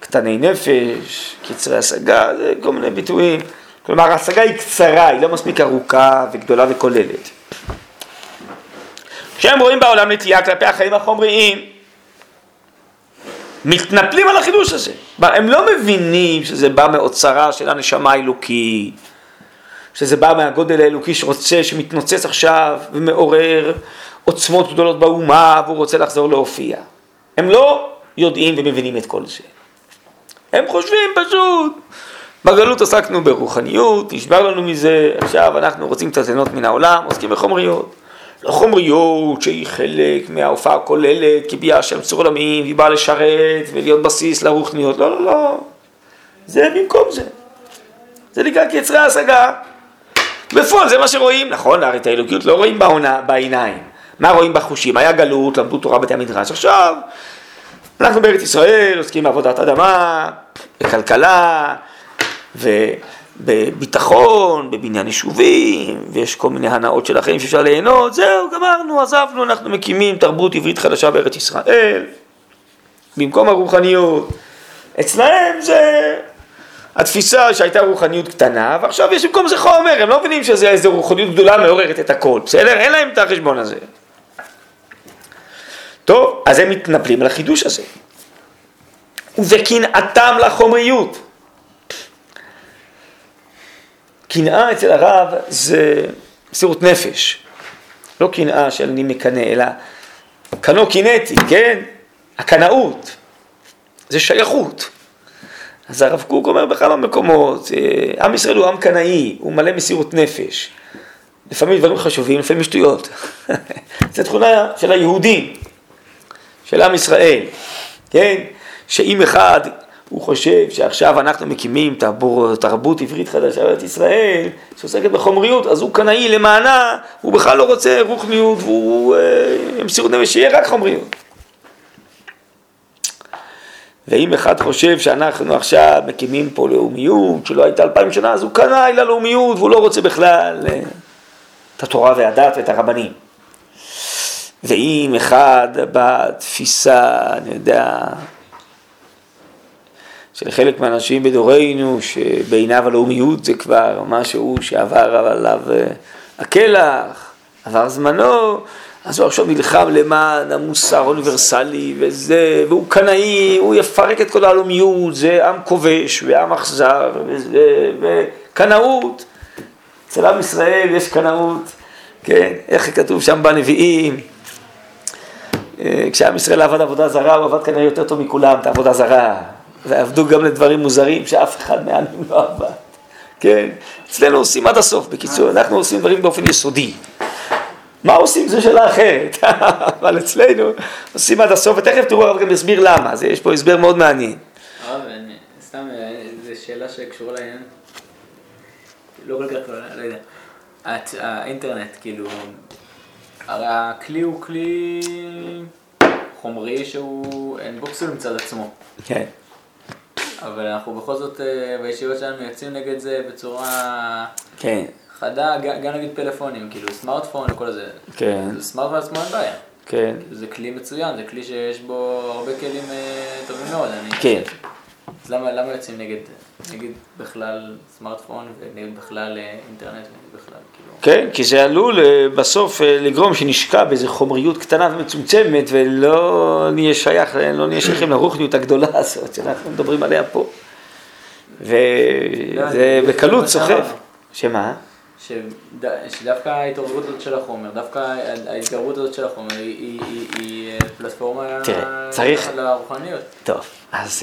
קטני נפש, קצרי השגה, זה כל מיני ביטויים. כלומר, ההשגה היא קצרה, היא לא מספיק ארוכה וגדולה וכוללת. כשהם רואים בעולם נטייה כלפי החיים החומריים, מתנפלים על החידוש הזה. הם לא מבינים שזה בא מאוצרה של הנשמה האלוקית, שזה בא מהגודל האלוקי שרוצה, שמתנוצץ עכשיו ומעורר עוצמות גדולות באומה, והוא רוצה לחזור להופיע. הם לא יודעים ומבינים את כל זה. הם חושבים פשוט. בגלות עסקנו ברוחניות, נשבר לנו מזה, עכשיו אנחנו רוצים קצת ליהנות מן העולם, עוסקים בחומריות. לחומריות שהיא חלק מההופעה הכוללת, כי ביה השם צור עולמים, והיא באה לשרת ולהיות בסיס לרוחניות. לא, לא, לא. זה במקום זה. זה נקרא כיצרי ההשגה. בפועל זה מה שרואים. נכון, הרי את האלוקיות לא רואים בעונה, בעיניים. מה רואים בחושים? היה גלות, למדו תורה בתי המדרש. עכשיו, אנחנו בארץ ישראל, עוסקים בעבודת אדמה, בכלכלה, ובביטחון, בבניין יישובים, ויש כל מיני הנאות של החיים שאפשר ליהנות. זהו, גמרנו, עזבנו, אנחנו מקימים תרבות עברית חדשה בארץ ישראל. במקום הרוחניות, אצלהם זה... התפיסה שהייתה רוחניות קטנה, ועכשיו יש במקום זה חומר, הם לא מבינים שזה איזו רוחניות גדולה מעוררת את הכל, בסדר? אין להם את החשבון הזה. טוב, אז הם מתנפלים על החידוש הזה. ובקנאתם לחומריות. קנאה אצל הרב זה מסירות נפש. לא קנאה של אני מקנא, אלא קנו קינאתי, כן? הקנאות. זה שייכות. אז הרב קוק אומר בכמה מקומות, עם ישראל הוא עם קנאי, הוא מלא מסירות נפש. לפעמים דברים חשובים, לפעמים שטויות. זו תכונה של היהודים, של עם ישראל. כן? שאם אחד הוא חושב שעכשיו אנחנו מקימים תרבות, תרבות עברית חדשה בארץ ישראל, שעוסקת בחומריות, אז הוא קנאי למענה, הוא בכלל לא רוצה רוחניות, והוא מסירות נפש שיהיה רק חומריות. ואם אחד חושב שאנחנו עכשיו מקימים פה לאומיות שלא הייתה אלפיים שנה, אז הוא קנה אילה לאומיות והוא לא רוצה בכלל את התורה והדת ואת הרבנים. ואם אחד בתפיסה, אני יודע, של חלק מהאנשים בדורנו, שבעיניו הלאומיות זה כבר משהו שעבר עליו הכלח, עבר זמנו, אז הוא עכשיו נלחם למען המוסר האוניברסלי וזה, והוא קנאי, הוא יפרק את כל הלאומיות, זה עם כובש ועם אכזר וזה, וקנאות. אצל עם ישראל יש קנאות, כן, איך כתוב שם בנביאים, כשעם ישראל עבד עבודה זרה, הוא עבד כנראה יותר טוב מכולם את העבודה זרה, ועבדו גם לדברים מוזרים שאף אחד מהעמים לא עבד, כן, אצלנו עושים עד הסוף, בקיצור, אנחנו עושים דברים באופן יסודי. מה עושים? זו שאלה אחרת, אבל אצלנו עושים עד הסוף, ותכף תראו הרב גם יסביר למה, יש פה הסבר מאוד מעניין. הרב, סתם, זו שאלה שקשורה לעניין, לא כל כך, לא יודע, האינטרנט, כאילו, הרי הכלי הוא כלי חומרי שהוא אין בו פסול מצד עצמו. כן. אבל אנחנו בכל זאת בישיבות שלנו מייצאים נגד זה בצורה חדה, גם נגיד פלאפונים, כאילו סמארטפון וכל זה. כן. סמארטפון עצמו אין בעיה. כן. זה כלי מצוין, זה כלי שיש בו הרבה כלים טובים מאוד. כן. אז למה יוצאים נגד, נגיד בכלל סמארטפון ונגיד בכלל אינטרנט ונגיד בכלל כאילו? כן, כי זה עלול בסוף לגרום שנשקע באיזו חומריות קטנה ומצומצמת ולא נהיה שייך, לא נהיה שייכים לרוחניות הגדולה הזאת שאנחנו מדברים עליה פה. וזה בקלות סוחף. שמה? שדווקא ההתעוררות הזאת של החומר, דווקא ההתגרות הזאת של החומר היא פלטפורמה לרוחניות. טוב, אז...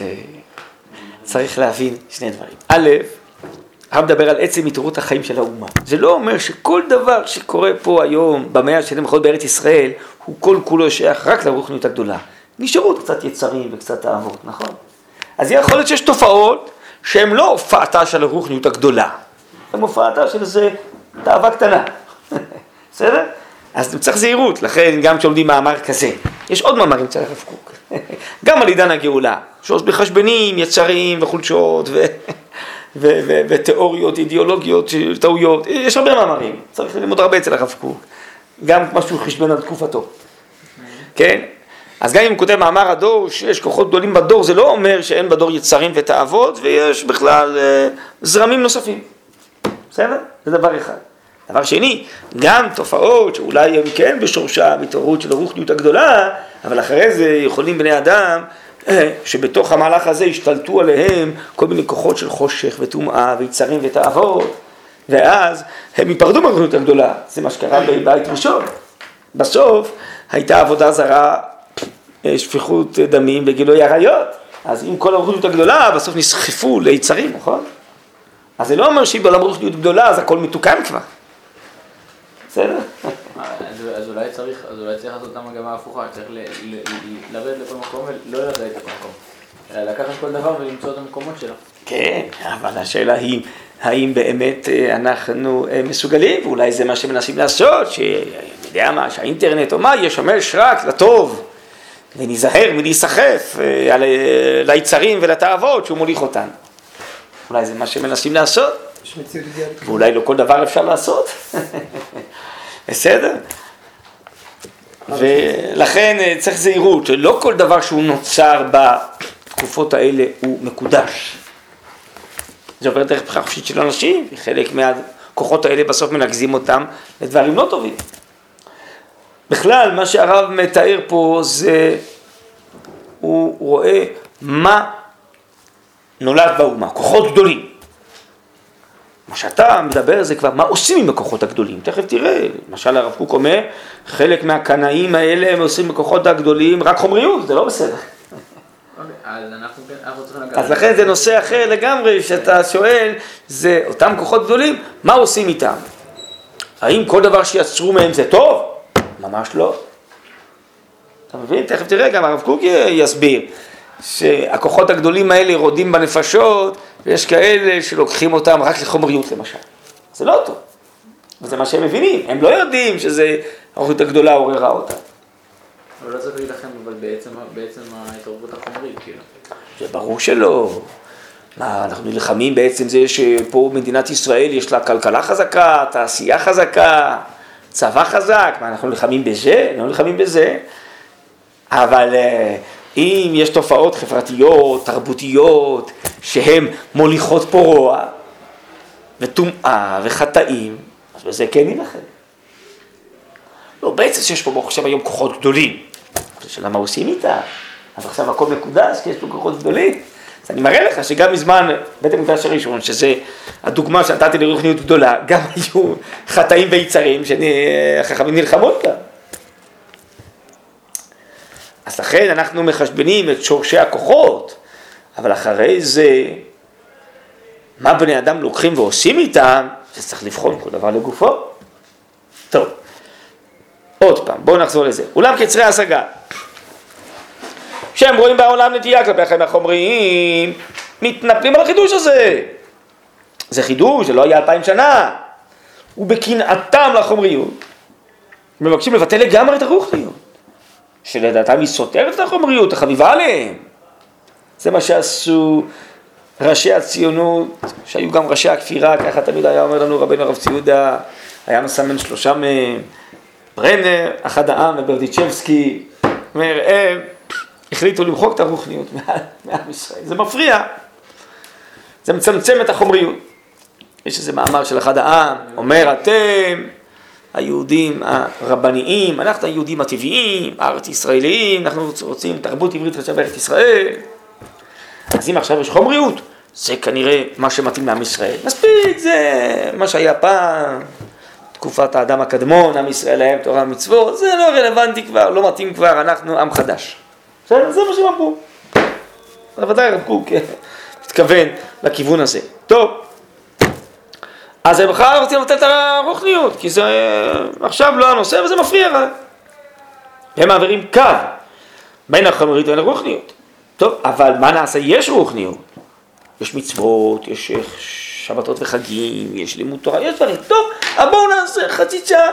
צריך להבין שני דברים. א', הרב מדבר על עצם התעוררות החיים של האומה. זה לא אומר שכל דבר שקורה פה היום, במאה השנים האחרונות בארץ ישראל, הוא כל כולו שייך רק לרוחניות הגדולה. נשארו קצת יצרים וקצת אהבות, נכון? אז יכול להיות שיש תופעות שהן לא הופעתה של הרוחניות הגדולה, הן הופעתה של איזו תאווה קטנה. בסדר? אז צריך זהירות, לכן גם כשלומדים מאמר כזה. יש עוד מאמרים אצל הרב קוק. גם על עידן הגאולה, שעוד בחשבנים, יצרים וחולשות ו- ו- ו- ותיאוריות, אידיאולוגיות, טעויות. יש הרבה מאמרים, צריך ללמוד הרבה אצל הרב קוק. גם משהו חשבן על תקופתו. כן? אז גם אם כותב מאמר הדור, שיש כוחות גדולים בדור, זה לא אומר שאין בדור יצרים ותאוות, ויש בכלל זרמים נוספים. בסדר? זה דבר אחד. דבר שני, גם תופעות שאולי הם כן בשורשה מתעוררות של הרוחניות הגדולה, אבל אחרי זה יכולים בני אדם שבתוך המהלך הזה השתלטו עליהם כל מיני כוחות של חושך וטומאה ויצרים ותאוות, ואז הם ייפרדו מהרוחניות הגדולה. זה מה שקרה בבית ראשון. בסוף הייתה עבודה זרה, שפיכות דמים וגילוי עריות. אז עם כל הרוחניות הגדולה בסוף נסחפו ליצרים, נכון? אז זה לא אומר שהיא בעולם רוחניות גדולה אז הכל מתוקן כבר. בסדר? אז אולי צריך לעשות את המגמה ההפוכה, צריך לרדת לכל מקום ולא לרדת לכל מקום, אלא לקחת כל דבר ולמצוא את המקומות שלו. כן, אבל השאלה היא, האם באמת אנחנו מסוגלים, ואולי זה מה שמנסים לעשות, שיודע מה, שהאינטרנט או מה, ישמש רק לטוב, וניזהר ולהיסחף ליצרים ולתאוות שהוא מוליך אותן. אולי זה מה שמנסים לעשות, ואולי לא כל דבר אפשר לעשות. בסדר? ולכן צריך זהירות, שלא כל דבר שהוא נוצר בתקופות האלה הוא מקודש. זה עובר דרך בחירה חופשית של אנשים, חלק מהכוחות האלה בסוף מנגזים אותם לדברים לא טובים. בכלל, מה שהרב מתאר פה זה, הוא רואה מה נולד באומה, כוחות גדולים. מה שאתה מדבר זה כבר מה עושים עם הכוחות הגדולים. תכף תראה, למשל הרב קוק אומר, חלק מהקנאים האלה הם עושים בכוחות הגדולים רק חומריות, זה לא בסדר. אז לכן זה נושא אחר לגמרי שאתה שואל, זה אותם כוחות גדולים, מה עושים איתם? האם כל דבר שיצרו מהם זה טוב? ממש לא. אתה מבין? תכף תראה, גם הרב קוק יסביר. שהכוחות הגדולים האלה ירודים בנפשות, ויש כאלה שלוקחים אותם רק לחומריות למשל. זה לא טוב. וזה מה שהם מבינים. הם לא יודעים שזה הרוחניות הגדולה עוררה אותה. אבל לא צריך להילחם, אבל בעצם, בעצם ההתעוררות החומרית, כאילו. זה ברור שלא. אנחנו נלחמים בעצם זה שפה מדינת ישראל יש לה כלכלה חזקה, תעשייה חזקה, צבא חזק. מה, אנחנו נלחמים בזה? לא נלחמים בזה. אבל... אם יש תופעות חברתיות, תרבותיות, שהן מוליכות פה רוע, וטומאה וחטאים, אז בזה כן נלחם. לא, בעצם שיש פה עכשיו היום כוחות גדולים. זו שאלה מה עושים איתה? אז עכשיו הכל מקודש, כי יש פה כוחות גדולים. אז אני מראה לך שגם מזמן, בית המקדש הראשון, שזה הדוגמה שנתתי לרוחניות גדולה, גם היו חטאים ויצרים שהחכמים נלחמות כאן. אז לכן אנחנו מחשבנים את שורשי הכוחות, אבל אחרי זה, מה בני אדם לוקחים ועושים איתם, זה צריך לבחון כל דבר לגופו. טוב, עוד פעם, בואו נחזור לזה. אולם קצרי השגה, כשהם רואים בעולם נטייה כלפי החיים החומריים, מתנפלים על החידוש הזה. זה חידוש, זה לא היה אלפיים שנה, ובקנאתם לחומריות. מבקשים לבטל לגמרי את הרוחניות, שלדעתם היא סותרת את החומריות, החביבה עליהם. זה מה שעשו ראשי הציונות, שהיו גם ראשי הכפירה, ככה תמיד היה אומר לנו רבנו הרב ציודה, היה מסמן שלושה מהם, ברנר, אחד העם וברדיצ'בסקי, אומר, הם החליטו למחוק את הרוחניות מעל ישראל. זה מפריע, זה מצמצם את החומריות. יש איזה מאמר של אחד העם, אומר, אתם היהודים הרבניים, אנחנו היהודים הטבעיים, הארץ ישראליים, אנחנו רוצים תרבות עברית חדשה בארץ ישראל. אז אם עכשיו יש חומריות, זה כנראה מה שמתאים לעם ישראל. מספיק, זה מה שהיה פעם, תקופת האדם הקדמון, עם ישראל היה תורה ומצוות, זה לא רלוונטי כבר, לא מתאים כבר, אנחנו עם חדש. זה, זה מה שהם אמרו. ודאי רב קוק מתכוון לכיוון הזה. טוב. אז הם בכלל רוצים לבטל את הרוחניות, כי זה עכשיו לא הנושא וזה מפריע רק. הם מעבירים קו בין החומריות ובין הרוחניות. טוב, אבל מה נעשה? יש רוחניות. יש מצוות, יש שבתות וחגים, יש לימוד תורה, יש דברים. טוב, אבל בואו נעשה חצי שעה,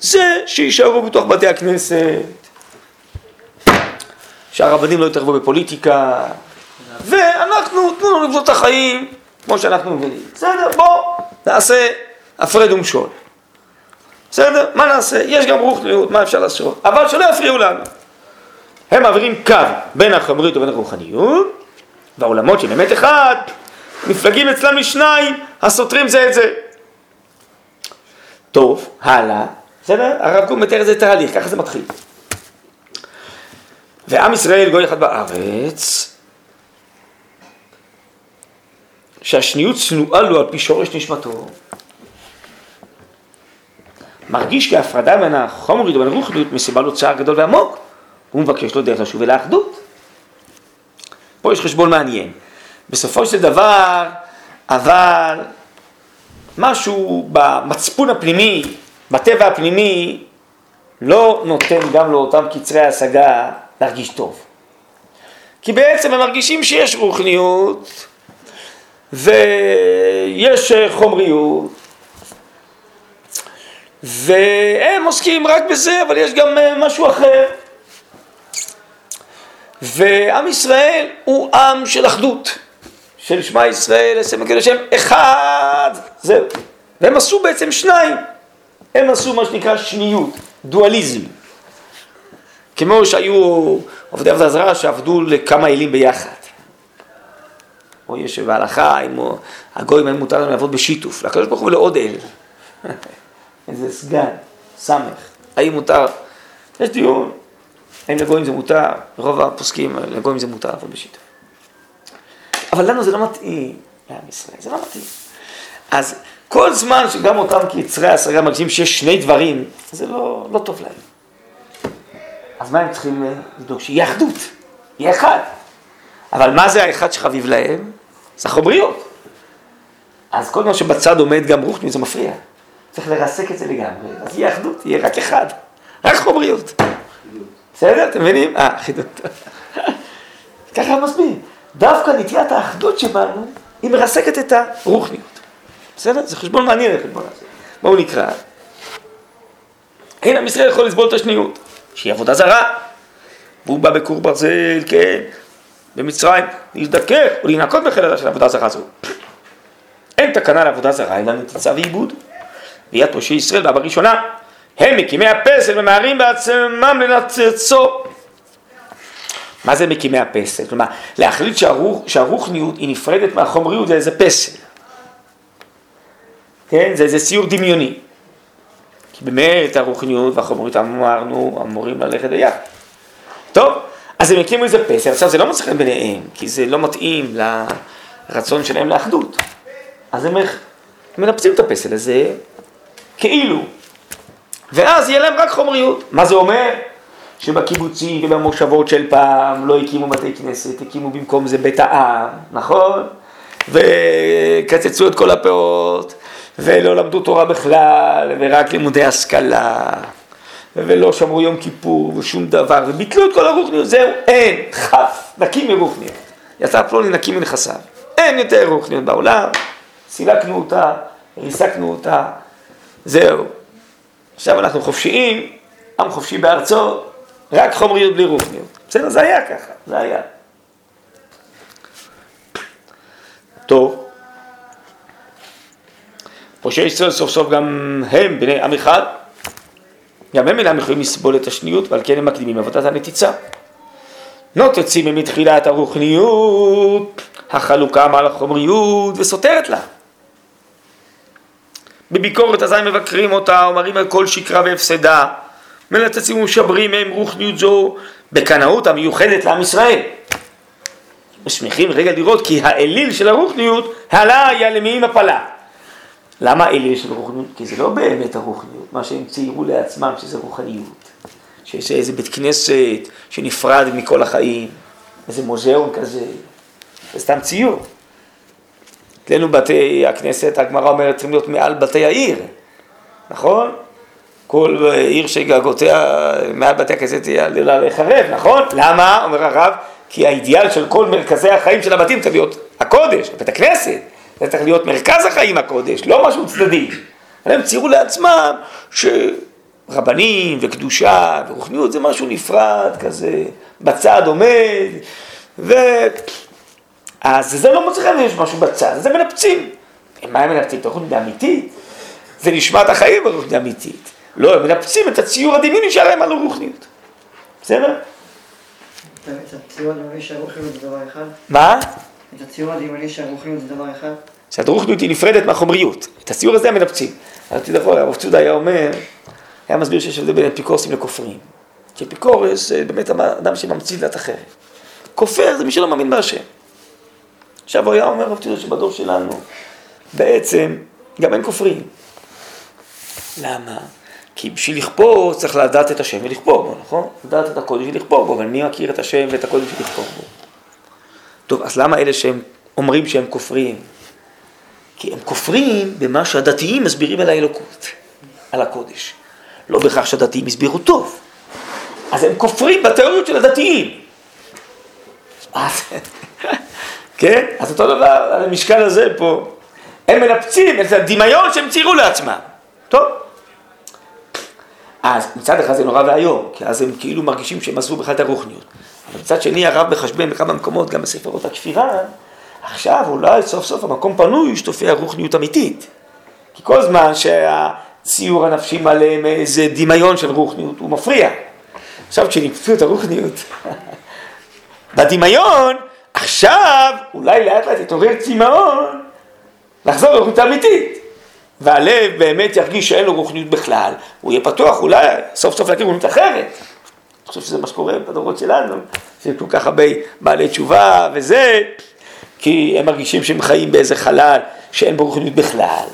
זה שישארו בתוך בתי הכנסת, שהרבנים לא יתערבו בפוליטיקה, ואנחנו, תנו לנו לבנות את החיים כמו שאנחנו מבינים. בסדר, בואו נעשה הפרד ומשול. בסדר, מה נעשה? יש גם רוחניות, מה אפשר לעשות? אבל שלא יפריעו לנו. הם מעבירים קו בין החומריות ובין הרוחניות, והעולמות של אמת אחד, מפלגים אצלם לשניים, הסותרים זה את זה. טוב, הלאה, בסדר? הרב קוק מתאר איזה תהליך, ככה זה מתחיל. ועם ישראל גוי אחד בארץ, שהשניות צנועה לו על פי שורש נשמתו, מרגיש כי ההפרדה בין החומריות ובין הרוחניות מסיבה לו צער גדול ועמוק, הוא מבקש לו דרך לשוב אל האחדות. פה יש חשבון מעניין. בסופו של דבר, אבל משהו במצפון הפנימי, בטבע הפנימי, לא נותן גם לאותם קצרי ההשגה להרגיש טוב. כי בעצם הם מרגישים שיש רוחניות, ויש חומריות, והם עוסקים רק בזה, אבל יש גם משהו אחר. ועם ישראל הוא עם של אחדות, של שמע ישראל, הסמל קדוש שם אחד, זהו. והם עשו בעצם שניים, הם עשו מה שנקרא שניות, דואליזם. כמו שהיו עובדי עבודה זרה שעבדו לכמה אלים ביחד. או יש בהלכה, או הגויים הם מותר להם לעבוד בשיתוף, לקדוש ברוך הוא ולעוד אל. איזה סגן, סמך, האם מותר, יש דיון. האם לגויים זה מותר? רוב הפוסקים, לגויים זה מותר, אבל בשיתוף. אבל לנו זה לא מתאים, לעם ישראל, זה לא מתאים. אז כל זמן שגם אותם כיצרי ההשגה מרגישים שיש שני דברים, זה לא, לא טוב להם. אז מה הם צריכים לדאוג? שיהיה אחדות, יהיה אחד. אבל מה זה האחד שחביב להם? זה חומריות. אז כל מה שבצד עומד גם רוחניות, זה מפריע. צריך לרסק את זה לגמרי, אז יהיה אחדות, יהיה רק אחד, רק חומריות. בסדר? אתם מבינים? אה, אחידות. ככה מסביר. דווקא נטיית האחדות שבנו, היא מרסקת את הרוחניות. בסדר? זה חשבון מעניין לחשבון הזה. בואו נקרא. הנה, עם ישראל יכול לסבול את השניות, שהיא עבודה זרה. והוא בא בקור ברזל, כן, במצרים, להזדקר ולהנקות בחללה של עבודה זרה זו. אין תקנה לעבודה זרה, אלא נתיצה ועיבוד. ויד משה ישראל בא בראשונה, הם מקימי הפסל ומהרים בעצמם לנצצו. מה זה מקימי הפסל? כלומר, להחליט שהרוחניות היא נפרדת מהחומריות זה איזה פסל. כן? זה איזה סיור דמיוני. כי באמת הרוחניות והחומריות אמרנו, אמורים ללכת ביחד. טוב, אז הם הקימו איזה פסל. עכשיו זה לא מצליחים ביניהם, כי זה לא מתאים לרצון שלהם לאחדות. אז הם מנפצים את הפסל הזה כאילו. ואז יהיה להם רק חומריות. מה זה אומר? שבקיבוצים ובמושבות של פעם לא הקימו בתי כנסת, הקימו במקום זה בית העם, נכון? וקצצו את כל הפאות, ולא למדו תורה בכלל, ורק לימודי השכלה, ולא שמרו יום כיפור ושום דבר, וביטלו את כל הרוחניות, זהו, אין, חף, נקים מרוחניות. יצא פלוני נקים מנכסיו. אין יותר רוחניות בעולם, סילקנו אותה, ריסקנו אותה, זהו. עכשיו אנחנו חופשיים, עם חופשי בארצו, רק חומריות בלי רוחניות. בסדר, זה היה ככה, זה היה. טוב. פושעי ישראל סוף סוף גם הם, בני עם אחד, גם הם אינם יכולים לסבול את השניות, ועל כן הם מקדימים עבודת הנתיצה. לא יוצאים ממתחילת הרוחניות, החלוקה מעל החומריות, וסותרת לה. בביקורת אזי מבקרים אותה, אומרים על כל שקרה והפסדה, מלצצים ומשברים מהם רוחניות זו, בקנאות המיוחדת לעם ישראל. ושמחים רגע לראות כי האליל של הרוחניות הלה היה למיים הפלה. למה האליל של הרוחניות? כי זה לא באמת הרוחניות, מה שהם ציירו לעצמם שזה רוחניות. שיש איזה בית כנסת שנפרד מכל החיים, איזה מוזיאון כזה, זה סתם ציור. אצלנו בתי הכנסת, הגמרא אומרת, צריכים להיות מעל בתי העיר, נכון? כל עיר שגגותיה מעל בתי הכנסת היא עלולה להיחרב, נכון? למה? אומר הרב, כי האידיאל של כל מרכזי החיים של הבתים צריך להיות הקודש, בית הכנסת. זה צריך להיות מרכז החיים הקודש, לא משהו צדדי. הם ציירו לעצמם שרבנים וקדושה ורוחניות זה משהו נפרד כזה, בצד עומד, ו... אז זה לא מוצא חייב, יש משהו בצד, זה מנפצים. מה הם מנפצים? תרוחנית אמיתית? זה נשמע את החיים ברוחנית אמיתית. לא, הם מנפצים את הציור הדמיוני שעליהם על הרוחניות. בסדר? את הציור הדמיוני שהרוחניות זה דבר אחד? מה? את הציור הדמיוני שהרוחניות זה דבר אחד? שהרוחניות היא נפרדת מהחומריות. את הציור הזה הם מנפצים. אז תדעו, הרב צודה היה אומר, היה מסביר שיש הבדל בין אפיקורסים לכופרים. כי אפיקורס זה באמת אדם שממציא דת אחרת. כופר זה מי שלא מאמין בהשם. עכשיו הוא היה אומר, רב צידו, שבדור שלנו, בעצם, גם אין כופרים. למה? כי בשביל לכפור צריך לדעת את השם ולכפור בו, נכון? לדעת את הקודש ולכפור בו, אבל מי מכיר את השם ואת הקודש ולכפור בו? טוב, אז למה אלה שהם אומרים שהם כופרים? כי הם כופרים במה שהדתיים מסבירים על האלוקות, על הקודש. לא בכך שהדתיים הסבירו טוב. אז הם כופרים בתיאוריות של הדתיים. אז... כן? אז אותו דבר, על המשקל הזה פה, הם מנפצים את הדמיון שהם ציירו לעצמם. טוב? אז מצד אחד זה נורא והיום, כי אז הם כאילו מרגישים שהם עזבו בכלל את הרוחניות. אבל מצד שני, הרב מחשבן בכמה מקומות, גם בספר אותה כפירה, עכשיו אולי סוף סוף המקום פנוי שתופיע רוחניות אמיתית. כי כל זמן שהציור הנפשי מלא מאיזה דמיון של רוחניות, הוא מפריע. עכשיו כשנקפו את הרוחניות, בדמיון, עכשיו, אולי לאט לאט יתעורר צמאון, לחזור לרוחניות אמיתית. והלב באמת ירגיש שאין לו רוחניות בכלל. הוא יהיה פתוח, אולי סוף סוף להכיר רוחניות אחרת. אני חושב שזה מה שקורה בדורות שלנו. זה כל כך הרבה בעלי תשובה וזה, כי הם מרגישים שהם חיים באיזה חלל שאין בו רוחניות בכלל.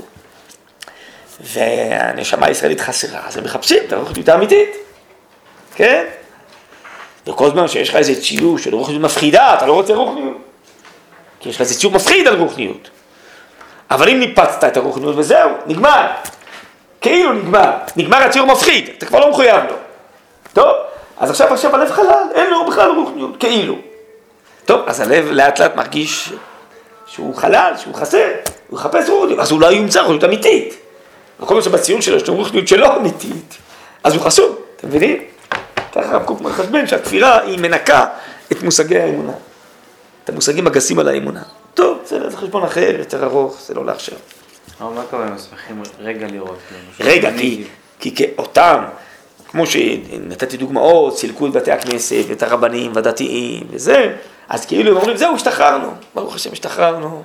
והנשמה הישראלית חסרה, אז הם מחפשים את הרוחניות האמיתית. כן? וכל זמן שיש לך איזה ציור של רוחניות מפחידה, אתה לא רוצה רוחניות. כי יש לך איזה ציור מפחיד על רוחניות. אבל אם ניפצת את הרוחניות וזהו, נגמר. כאילו נגמר. נגמר הציור מפחיד, אתה כבר לא מחויב לו. טוב, אז עכשיו עכשיו הלב חלל, אין לו בכלל רוחניות, כאילו. טוב, אז הלב לאט לאט מרגיש שהוא חלל, שהוא חסר, הוא יחפש רוחניות, אז אולי הוא ימצא רוחניות אמיתית. וכל מה שבציור שלו יש לו רוחניות שלא אמיתית, אז הוא חסום, אתם מבינים? ככה הרב קוק מחשבן שהכפירה היא מנקה את מושגי האמונה. את המושגים הגסים על האמונה. טוב, זה, זה חשבון אחר, יותר ארוך, זה לא לאחשר. אבל מה קורה, הם שמחים רגע לראות? רגע, כי, כי, כי אותם, כמו שנתתי דוגמאות, סילקו את בתי הכנסת, את הרבנים והדתיים וזה, אז כאילו הם אומרים, זהו, השתחררנו. ברוך השם, השתחררנו.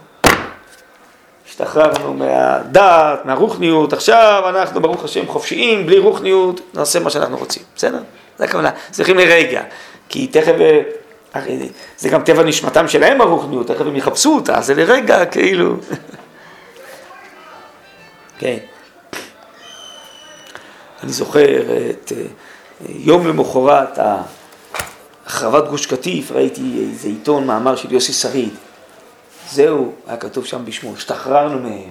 השתחררנו מהדת, מהרוחניות, עכשיו אנחנו ברוך השם חופשיים, בלי רוחניות, נעשה מה שאנחנו רוצים, בסדר? זה הכוונה, צריכים לרגע, כי תכף, זה גם טבע נשמתם שלהם הרוחניות, תכף הם יחפשו אותה, אז זה לרגע, כאילו. כן. אני זוכר את יום למחרת, החרבת גוש קטיף, ראיתי איזה עיתון מאמר של יוסי שריד. זהו, היה כתוב שם בשמו, השתחררנו מהם,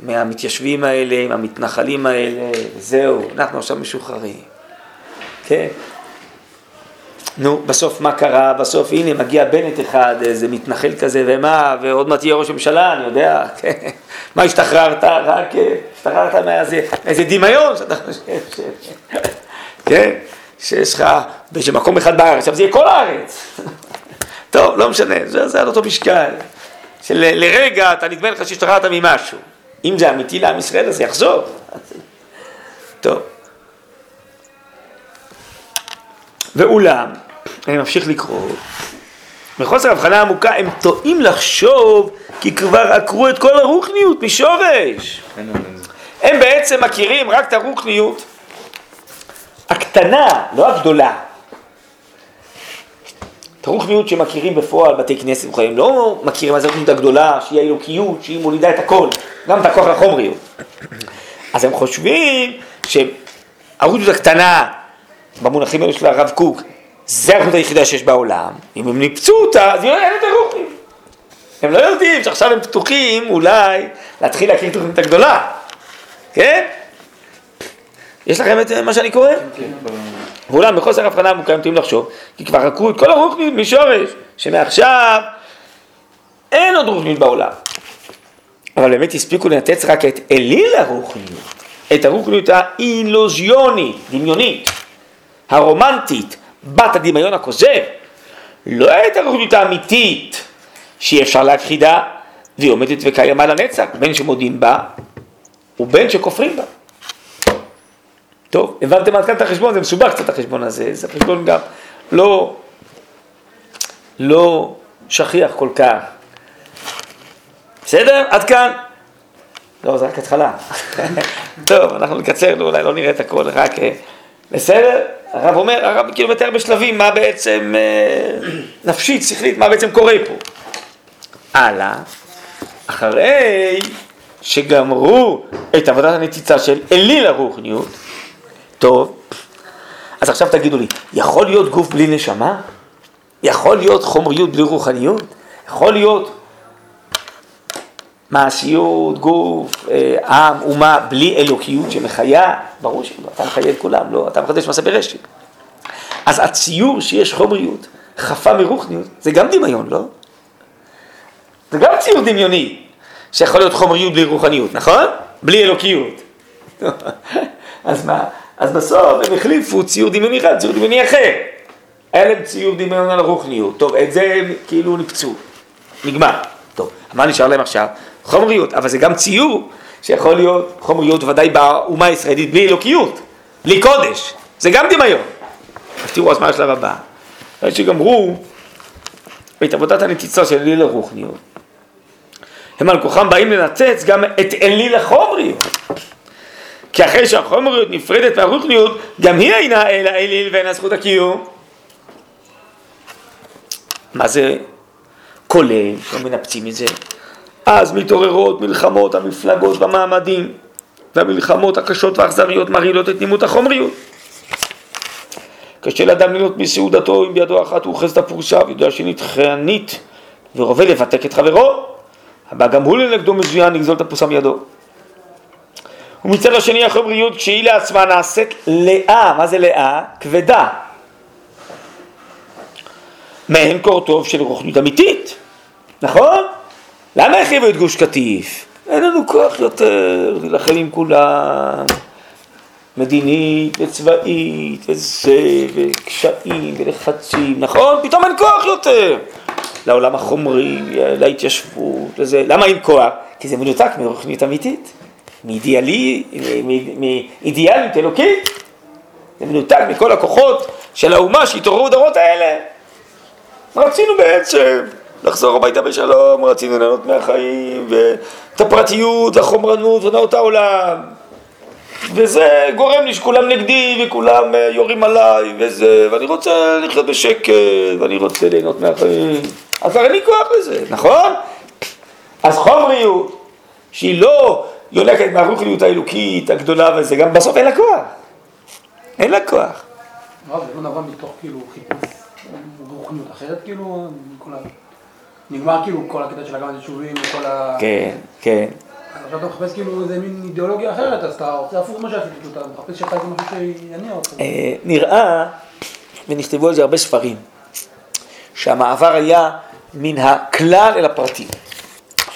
מהמתיישבים האלה, מהמתנחלים האלה, זהו, אנחנו עכשיו משוחררים. כן. נו, בסוף מה קרה? בסוף, הנה, מגיע בנט אחד, איזה מתנחל כזה, ומה, ועוד מעט יהיה ראש ממשלה, אני יודע, כן. מה, השתחררת? רק, השתחררת מאיזה דמיון שאתה חושב כן? שיש לך, ושמקום אחד בארץ, עכשיו זה יהיה כל הארץ. טוב, לא משנה, זה, זה על אותו משקל. שלרגע אתה נדמה לך שהשתחררת ממשהו. אם זה אמיתי לעם ישראל, אז זה יחזור. טוב. ואולם, אני ממשיך לקרוא, מחוסר הבחנה עמוקה, הם טועים לחשוב כי כבר עקרו את כל הרוחניות משורש. הם בעצם מכירים רק את הרוחניות הקטנה, לא הגדולה. את הרוחניות שמכירים בפועל בתי כנסת וכו', לא מכירים את הרוחניות הגדולה, שהיא האלוקיות, שהיא מולידה את הכל, גם את הכוח לחומריות. אז הם חושבים שהרוחניות הקטנה, במונחים האלה של הרב קוק, זה הרוחניות היחידה שיש בעולם. אם הם ניפצו אותה, אז אין את הרוחניות. הם לא יודעים שעכשיו הם פתוחים אולי להתחיל להכיר את הרוחניות הגדולה. כן? יש לכם את מה שאני קורא? ואולם בחוסר הבחנה עמוקה הם טועים לחשוב, כי כבר עקרו את כל הרוחניות משורש, שמעכשיו אין עוד רוחניות בעולם. אבל באמת הספיקו לנתץ רק את אליל הרוחניות, את הרוחניות האילוזיונית, דמיונית, הרומנטית, בת הדמיון הכוזב, לא את הרוחניות האמיתית, שאי אפשר להכחידה, והיא עומדת וקיימה לנצח, בין שמודים בה, ובין שכופרים בה. טוב, הבנתם עד כאן את החשבון, זה מסובך קצת החשבון הזה, זה חשבון גם לא, לא שכיח כל כך. בסדר? עד כאן? לא, זה רק התחלה. טוב, אנחנו נקצר, לא, אולי לא נראה את הכל, רק... בסדר? הרב אומר, הרב כאילו מתאר בשלבים, מה בעצם נפשית, שכלית, מה בעצם קורה פה. הלאה, אחרי שגמרו את עבודת הנתיצה של אליל הרוחניות, טוב, אז עכשיו תגידו לי, יכול להיות גוף בלי נשמה? יכול להיות חומריות בלי רוחניות? יכול להיות מעשיות, גוף, עם, אומה, בלי אלוקיות שמחיה? ברור שאתה מחיה את כולם, לא, אתה מחדש מעשה בראשית. אז הציור שיש חומריות, חפה מרוחניות, זה גם דמיון, לא? זה גם ציור דמיוני, שיכול להיות חומריות בלי רוחניות, נכון? בלי אלוקיות. אז מה? אז בסוף הם החליפו ציור דמיוני אחד, ציור דמיוני אחר. היה להם ציור דמיון על הרוחניות. טוב, את זה הם כאילו נפצו. נגמר. טוב, מה נשאר להם עכשיו? חומריות, אבל זה גם ציור שיכול להיות חומריות ודאי באומה הישראלית בלי אלוקיות, בלי קודש. זה גם דמיון. אז תראו, אז מה השלב הבא? אחרי שגמרו את עבודת הנתיצה של אליל הרוחניות, הם על כוחם באים לנצץ גם את אליל החומריות. כי אחרי שהחומריות נפרדת מהרוחניות, גם היא אינה אל האליל ואין הזכות הקיום. מה זה כולל? לא מנפצים את זה. אז מתעוררות מלחמות המפלגות והמעמדים, והמלחמות הקשות והאכזריות מרעילות את נימות החומריות. קשה לאדם ליהנות מסעודתו, אם בידו אחת הוא אוחז את הפורשה, וידו השני תחנית, ורובה לבטק את חברו. הבא גם הוא לנגדו מזוין לגזול את הפורשה מידו. ומצד השני החומריות, כשהיא לעצמה נעשית לאה, מה זה לאה? כבדה. מעין קורטוב של רוחניות אמיתית, נכון? למה החריבו את גוש קטיף? אין לנו כוח יותר, נלחם עם כולם, מדינית וצבאית וזה, וקשיים ולחצים, נכון? פתאום אין כוח יותר. לעולם החומרי, להתיישבות, לזה. למה אין כוח? כי זה מנותק מרוחניות אמיתית. מאידיאלי, מאידיאלית אלוקית, זה מנותק מכל הכוחות של האומה שהתעוררו בדורות האלה. רצינו בעצם לחזור הביתה בשלום, רצינו ליהנות מהחיים, ואת הפרטיות, החומרנות ונאות העולם. וזה גורם לי שכולם נגדי וכולם יורים עליי, וזה, ואני רוצה לחיות בשקט, ואני רוצה ליהנות מהחיים. אז אין לי כוח לזה, נכון? אז חומריות, שהיא לא... יונקת מהרוחניות האלוקית, הגדולה וזה, גם בסוף אין לה כוח. אין לה כוח. לא, זה לא נבוא מתוך כאילו חיפוש רוחניות אחרת, כאילו, נגמר כאילו כל הקטע של הגמת התשובים וכל ה... כן, כן. עכשיו אתה מחפש כאילו איזה מין אידיאולוגיה אחרת, אז אתה רוצה הפוך מה שעשית, אתה מחפש שאתה איזה משהו שיניע אותך. נראה, ונכתבו על זה הרבה ספרים, שהמעבר היה מן הכלל אל הפרטי.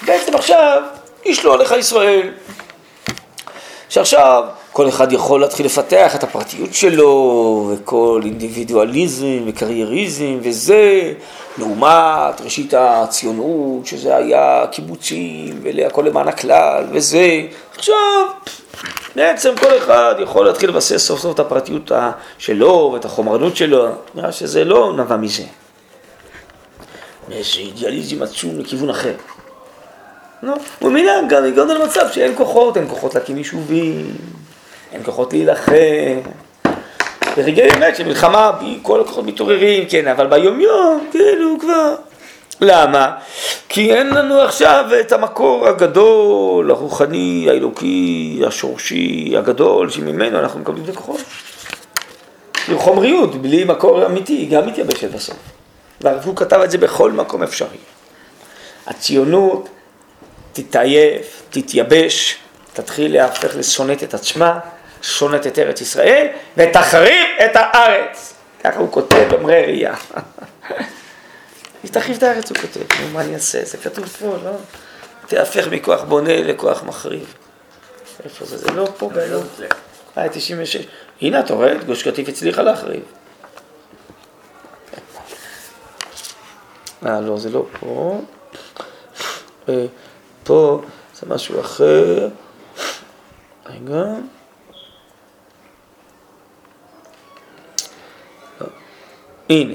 בעצם עכשיו... איש לא הולך לישראל, שעכשיו כל אחד יכול להתחיל לפתח את הפרטיות שלו, וכל אינדיבידואליזם וקרייריזם וזה, לעומת ראשית הציונות, שזה היה קיבוצים, והכל למען הכלל וזה. עכשיו, בעצם כל אחד יכול להתחיל לבסס סוף סוף את הפרטיות שלו ואת החומרנות שלו, נראה שזה לא נבע מזה. איזה אידיאליזם עצום לכיוון אחר. לא, ומילה גם הגענו למצב שאין כוחות, אין כוחות להקים יישובים, אין כוחות להילחם. ברגעי באמת שמלחמה, כל הכוחות מתעוררים, כן, אבל ביומיום, כאילו כבר. למה? כי אין לנו עכשיו את המקור הגדול, הרוחני, האלוקי, השורשי, הגדול, שממנו אנחנו מקבלים את הכוחות. חומריות, בלי מקור אמיתי, היא גם מתייבשת בסוף. והוא כתב את זה בכל מקום אפשרי. הציונות תתעייף, תתייבש, תתחיל להפך לשונאת את עצמה, שונאת את ארץ ישראל, ותחריב את הארץ. ככה הוא כותב במרריה. היא תחריב את הארץ, הוא כותב. מה אני אעשה? זה כתוב פה, לא? תהפך מכוח בונה לכוח מחריב. איפה זה? זה לא פה בעלות. אה, תשעים ושש. הנה, אתה רואה, גוש קטיף הצליחה להחריב. אה, לא, זה לא פה. פה זה משהו אחר. רגע. הנה.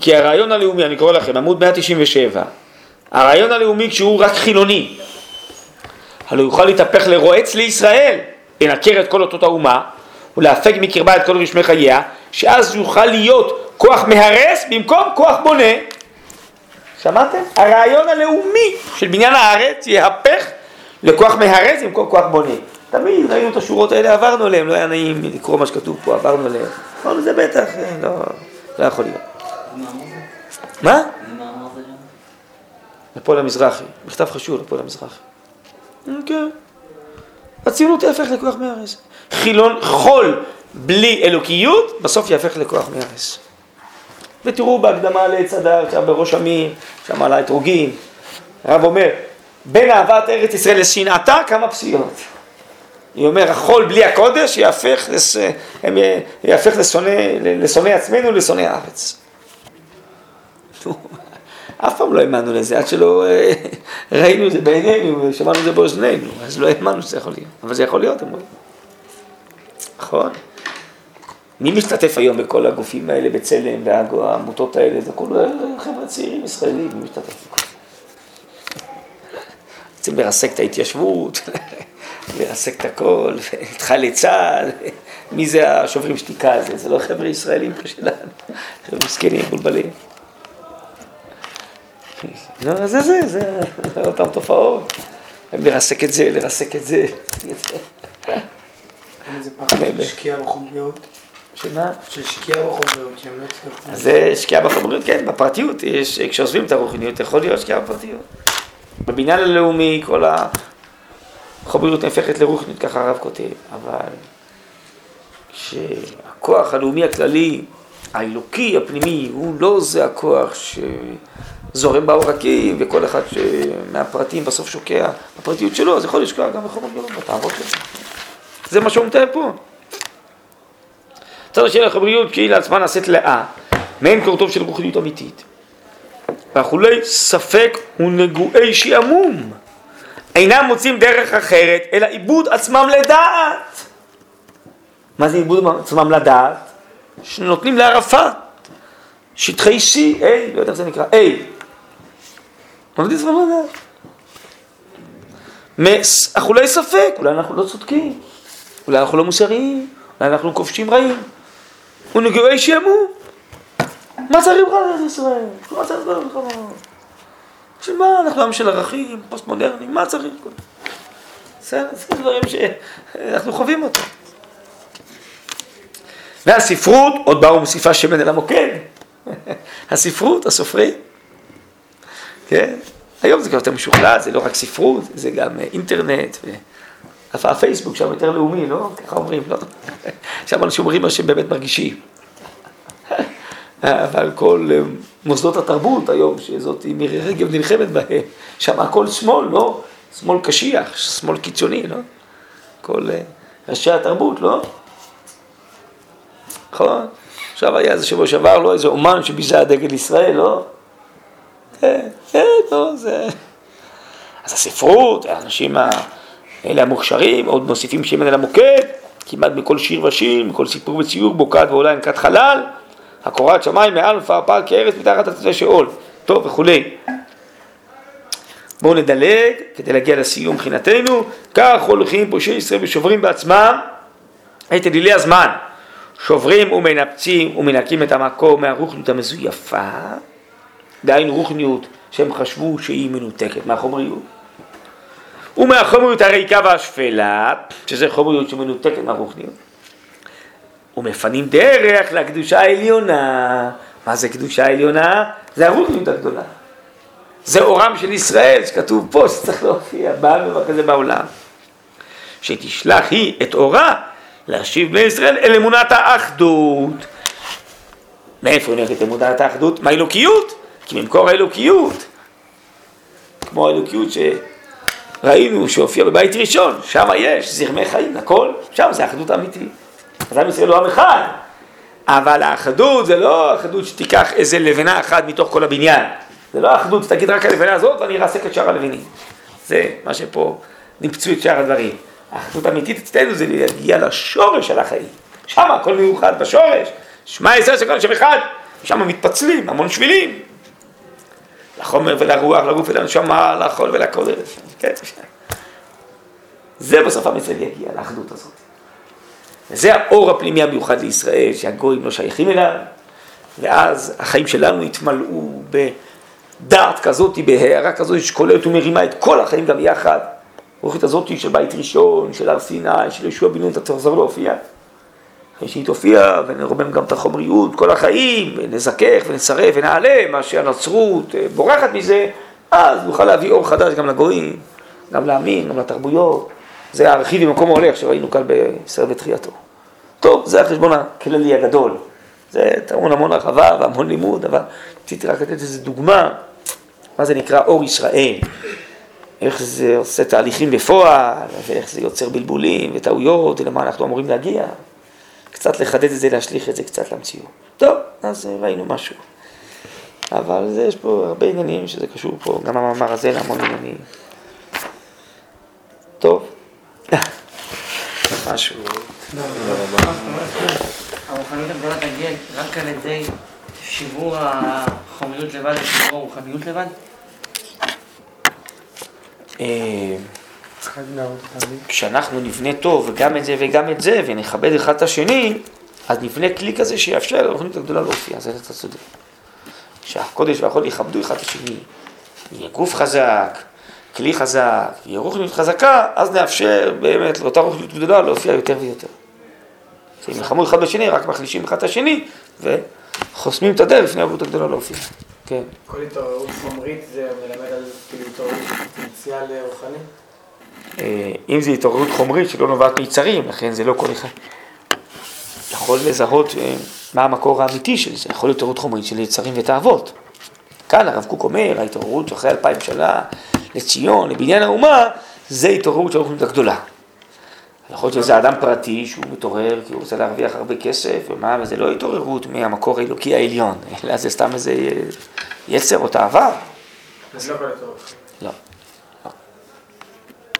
כי הרעיון הלאומי, אני קורא לכם, עמוד מאה תשעים ושבע. הרעיון הלאומי כשהוא רק חילוני. הלא יוכל להתהפך לרועץ לישראל, לנקר את כל אותות האומה, ולהפק מקרבה את כל רשמי חייה, שאז יוכל להיות כוח מהרס במקום כוח בונה. שמעתם? הרעיון הלאומי של בניין הארץ יהפך לכוח מהרס במקום כוח בונה. תמיד ראינו את השורות האלה, עברנו עליהם, לא היה נעים לקרוא מה שכתוב פה, עברנו עליהם. אבל זה בטח, לא, לא יכול להיות. מה? לפועל המזרחי, מכתב חשוב לפועל המזרחי. כן. הציונות יהפך לכוח מהרס. חילון חול בלי אלוקיות, בסוף יהפך לכוח מהרס. ותראו בהקדמה לצד"ק, שם בראש עמי, שם על האתרוגים, הרב אומר, בין אהבת ארץ ישראל לשנאתה כמה פסיעות. היא אומר, החול בלי הקודש יהפך, לס... יהפך לשונא, לשונא עצמנו, לשונא הארץ. אף פעם לא האמנו לזה, עד שלא ראינו את זה בעינינו ושמענו את זה באוזנינו, אז לא האמנו שזה יכול להיות, אבל זה יכול להיות, אמרו. נכון? מי משתתף היום בכל הגופים האלה, בצלם והעמותות האלה, זה כולו חבר'ה צעירים ישראלים, מי משתתף בכל. רוצים לרסק את ההתיישבות, לרסק את הכל, את חיילי צה"ל, מי זה השוברים שתיקה הזה, זה לא חבר'ה ישראלים כשלנו, חבר'ה מסכנים, בולבלים. לא, זה זה, זה אותם תופעות, לרסק את זה, לרסק את זה. איזה פחד שקיעה בחומריות? שמה? של שקיעה בחומריות, כי הם לא צריכים. אז זה שקיעה בחומריות, כן, בפרטיות. יש, כשעוזבים את הרוחניות, יכול להיות שקיעה בפרטיות. בבניין הלאומי, כל החומריות נהפכת לרוחניות, ככה הרב כותב, אבל כשהכוח הלאומי הכללי, האלוקי, הפנימי, הוא לא זה הכוח שזורם בעורקים, וכל אחד מהפרטים בסוף שוקע בפרטיות שלו, אז יכול לשקוע גם בחומריות, בתאבות שלו. זה מה שהוא מתאר פה. צד השאלה החבריות שהיא לעצמה נעשית לאה, מעין קורטוב של רוחניות אמיתית. ואחולי ספק ונגועי שעמום, אינם מוצאים דרך אחרת, אלא עיבוד עצמם לדעת. מה זה עיבוד עצמם לדעת? שנותנים לערפאת, שטחי שי, איי, לא יודע איך זה נקרא, איי. עובדים עצמם לדעת. אחולי ספק, אולי אנחנו לא צודקים, אולי אנחנו לא מוסריים, אולי אנחנו כובשים רעים, ונגועי שעמום. מה צריך לך לארץ ישראל? מה צריך לך לארץ? שמה, אנחנו עם של ערכים, פוסט-מודרנים, מה צריך? זה דברים שאנחנו חווים אותם. והספרות, עוד באו מוסיפה שמן אל המוקד. הספרות, הסופרים. כן? היום זה כבר יותר משוכלל, זה לא רק ספרות, זה גם אינטרנט, ואף הפייסבוק שם יותר לאומי, לא? ככה אומרים, לא? שם אנשים אומרים מה שהם באמת מרגישים. אבל כל מוסדות התרבות היום, שזאת מירי רגב נלחמת בהם, שם הכל שמאל, לא? שמאל קשיח, שמאל קיצוני, לא? כל ראשי התרבות, לא? נכון? עכשיו היה זה שבו שבר, לא איזה אומן שביזה הדגל ישראל, לא? כן, כן, לא, זה... אז הספרות, האנשים האלה המוכשרים, עוד מוסיפים שמן על המוקד, כמעט בכל שיר ושיר, בכל סיפור וציור, בוקד ואולי נקת חלל, הקורת שמיים מאלפה, פעל כארץ, מתחת עצת שאול, טוב וכולי. בואו נדלג, כדי להגיע לסיום מבחינתנו, כך הולכים פושעי ישראל ושוברים בעצמם את אלילי הזמן. שוברים ומנפצים ומנקים את המקום מהרוחניות המזויפה, דהיינו רוחניות שהם חשבו שהיא מנותקת מהחומריות. ומהחומריות הריקה והשפלה, שזה חומריות שמנותקת מהרוחניות. ומפנים דרך לקדושה העליונה. מה זה קדושה העליונה? זה הרוחניות הגדולה. זה אורם של ישראל, שכתוב פה שצריך להופיע, באה ובכזה בעולם. שתשלח היא את אורה להשיב בני ישראל אל אמונת האחדות. מאיפה היא נולדת אמונת האחדות? מהאלוקיות, כי ממקור האלוקיות. כמו האלוקיות שראינו שהופיע בבית ראשון, שם יש זרמי חיים, הכל, שם זה האחדות האמיתית. אז עם ישראל הוא עם אחד. אבל האחדות זה לא האחדות שתיקח איזה לבנה אחת מתוך כל הבניין. זה לא האחדות, תגיד רק הלבנה הזאת ואני ארסק את שאר הלבנים. זה מה שפה ניפצו את שאר הדברים. האחדות האמיתית אצלנו זה להגיע לשורש של החיים. שם הכל מיוחד בשורש. שמע ישראל שכל שם אחד. שם מתפצלים, המון שבילים. לחומר ולרוח, לגוף ולנשמה, לאכול ולקודש. כן, זה בסוף עם ישראל יגיע, לאחדות הזאת. וזה האור הפנימי המיוחד לישראל, שהגויים לא שייכים אליו. ואז החיים שלנו התמלאו ב... דעת כזאת, בהערה כזאת, שכוללת ומרימה את כל החיים גם יחד. רוחית הזאת של בית ראשון, של הר סיני, של יהושע בן נון, אתה תחזור להופיע. אחרי שהיא תופיע, ונרומם גם את החומריות, כל החיים, ונזכך, ונצרף, ונעלה, מה שהנצרות בורחת מזה, אז נוכל להביא אור חדש גם לגויים, גם לעמים, גם לתרבויות. זה הארכיב במקום ההולך שראינו כאן בישראל ותחייתו. טוב, זה החשבון הכללי הגדול. זה טעון המון הרחבה והמון לימוד, אבל רציתי רק לתת איזו דוגמה, מה זה נקרא אור ישראל, איך זה עושה תהליכים בפועל, ואיך זה יוצר בלבולים וטעויות, ולמה אנחנו אמורים להגיע, קצת לחדד את זה, להשליך את זה קצת למציאות. טוב, אז ראינו משהו, אבל זה, יש פה הרבה עניינים שזה קשור פה, גם המאמר הזה להמון עניינים. טוב, משהו. תודה רבה. הרוחניות הגדולה תגיע רק על ידי שיבור החומריות לבד לשיבור הרוחניות לבד? כשאנחנו נבנה טוב גם את זה וגם את זה ונכבד אחד את השני, אז נבנה כלי כזה שיאפשר לרוחניות הגדולה להופיע, זה אתה צודק. שהקודש והחול יכבדו אחד את השני, יהיה גוף חזק, כלי חזק, יהיה רוחניות חזקה, אז נאפשר באמת לאותה רוחניות גדולה להופיע יותר ויותר. אם נחמו אחד בשני, רק מחלישים אחד את השני, וחוסמים את הדרך לפני העברות הגדולה להופיע. כן. כל התעוררות חומרית זה מלמד על התעוררות פוטנציאל רוחני? אם זה התעוררות חומרית שלא נובעת מיצרים, לכן זה לא כל אחד. יכול לזהות מה המקור האמיתי של זה, יכול התעוררות חומרית של יצרים ותאוות. כאן הרב קוק אומר, ההתעוררות אחרי אלפיים שנה לציון, לבניין האומה, זה התעוררות של הרוחניות הגדולה. יכול להיות שזה אדם פרטי שהוא מתעורר כי הוא רוצה להרוויח הרבה כסף ומה, וזה לא התעוררות מהמקור האלוקי העליון, אלא זה סתם איזה יצר או תאווה. אז לא כל התעוררות.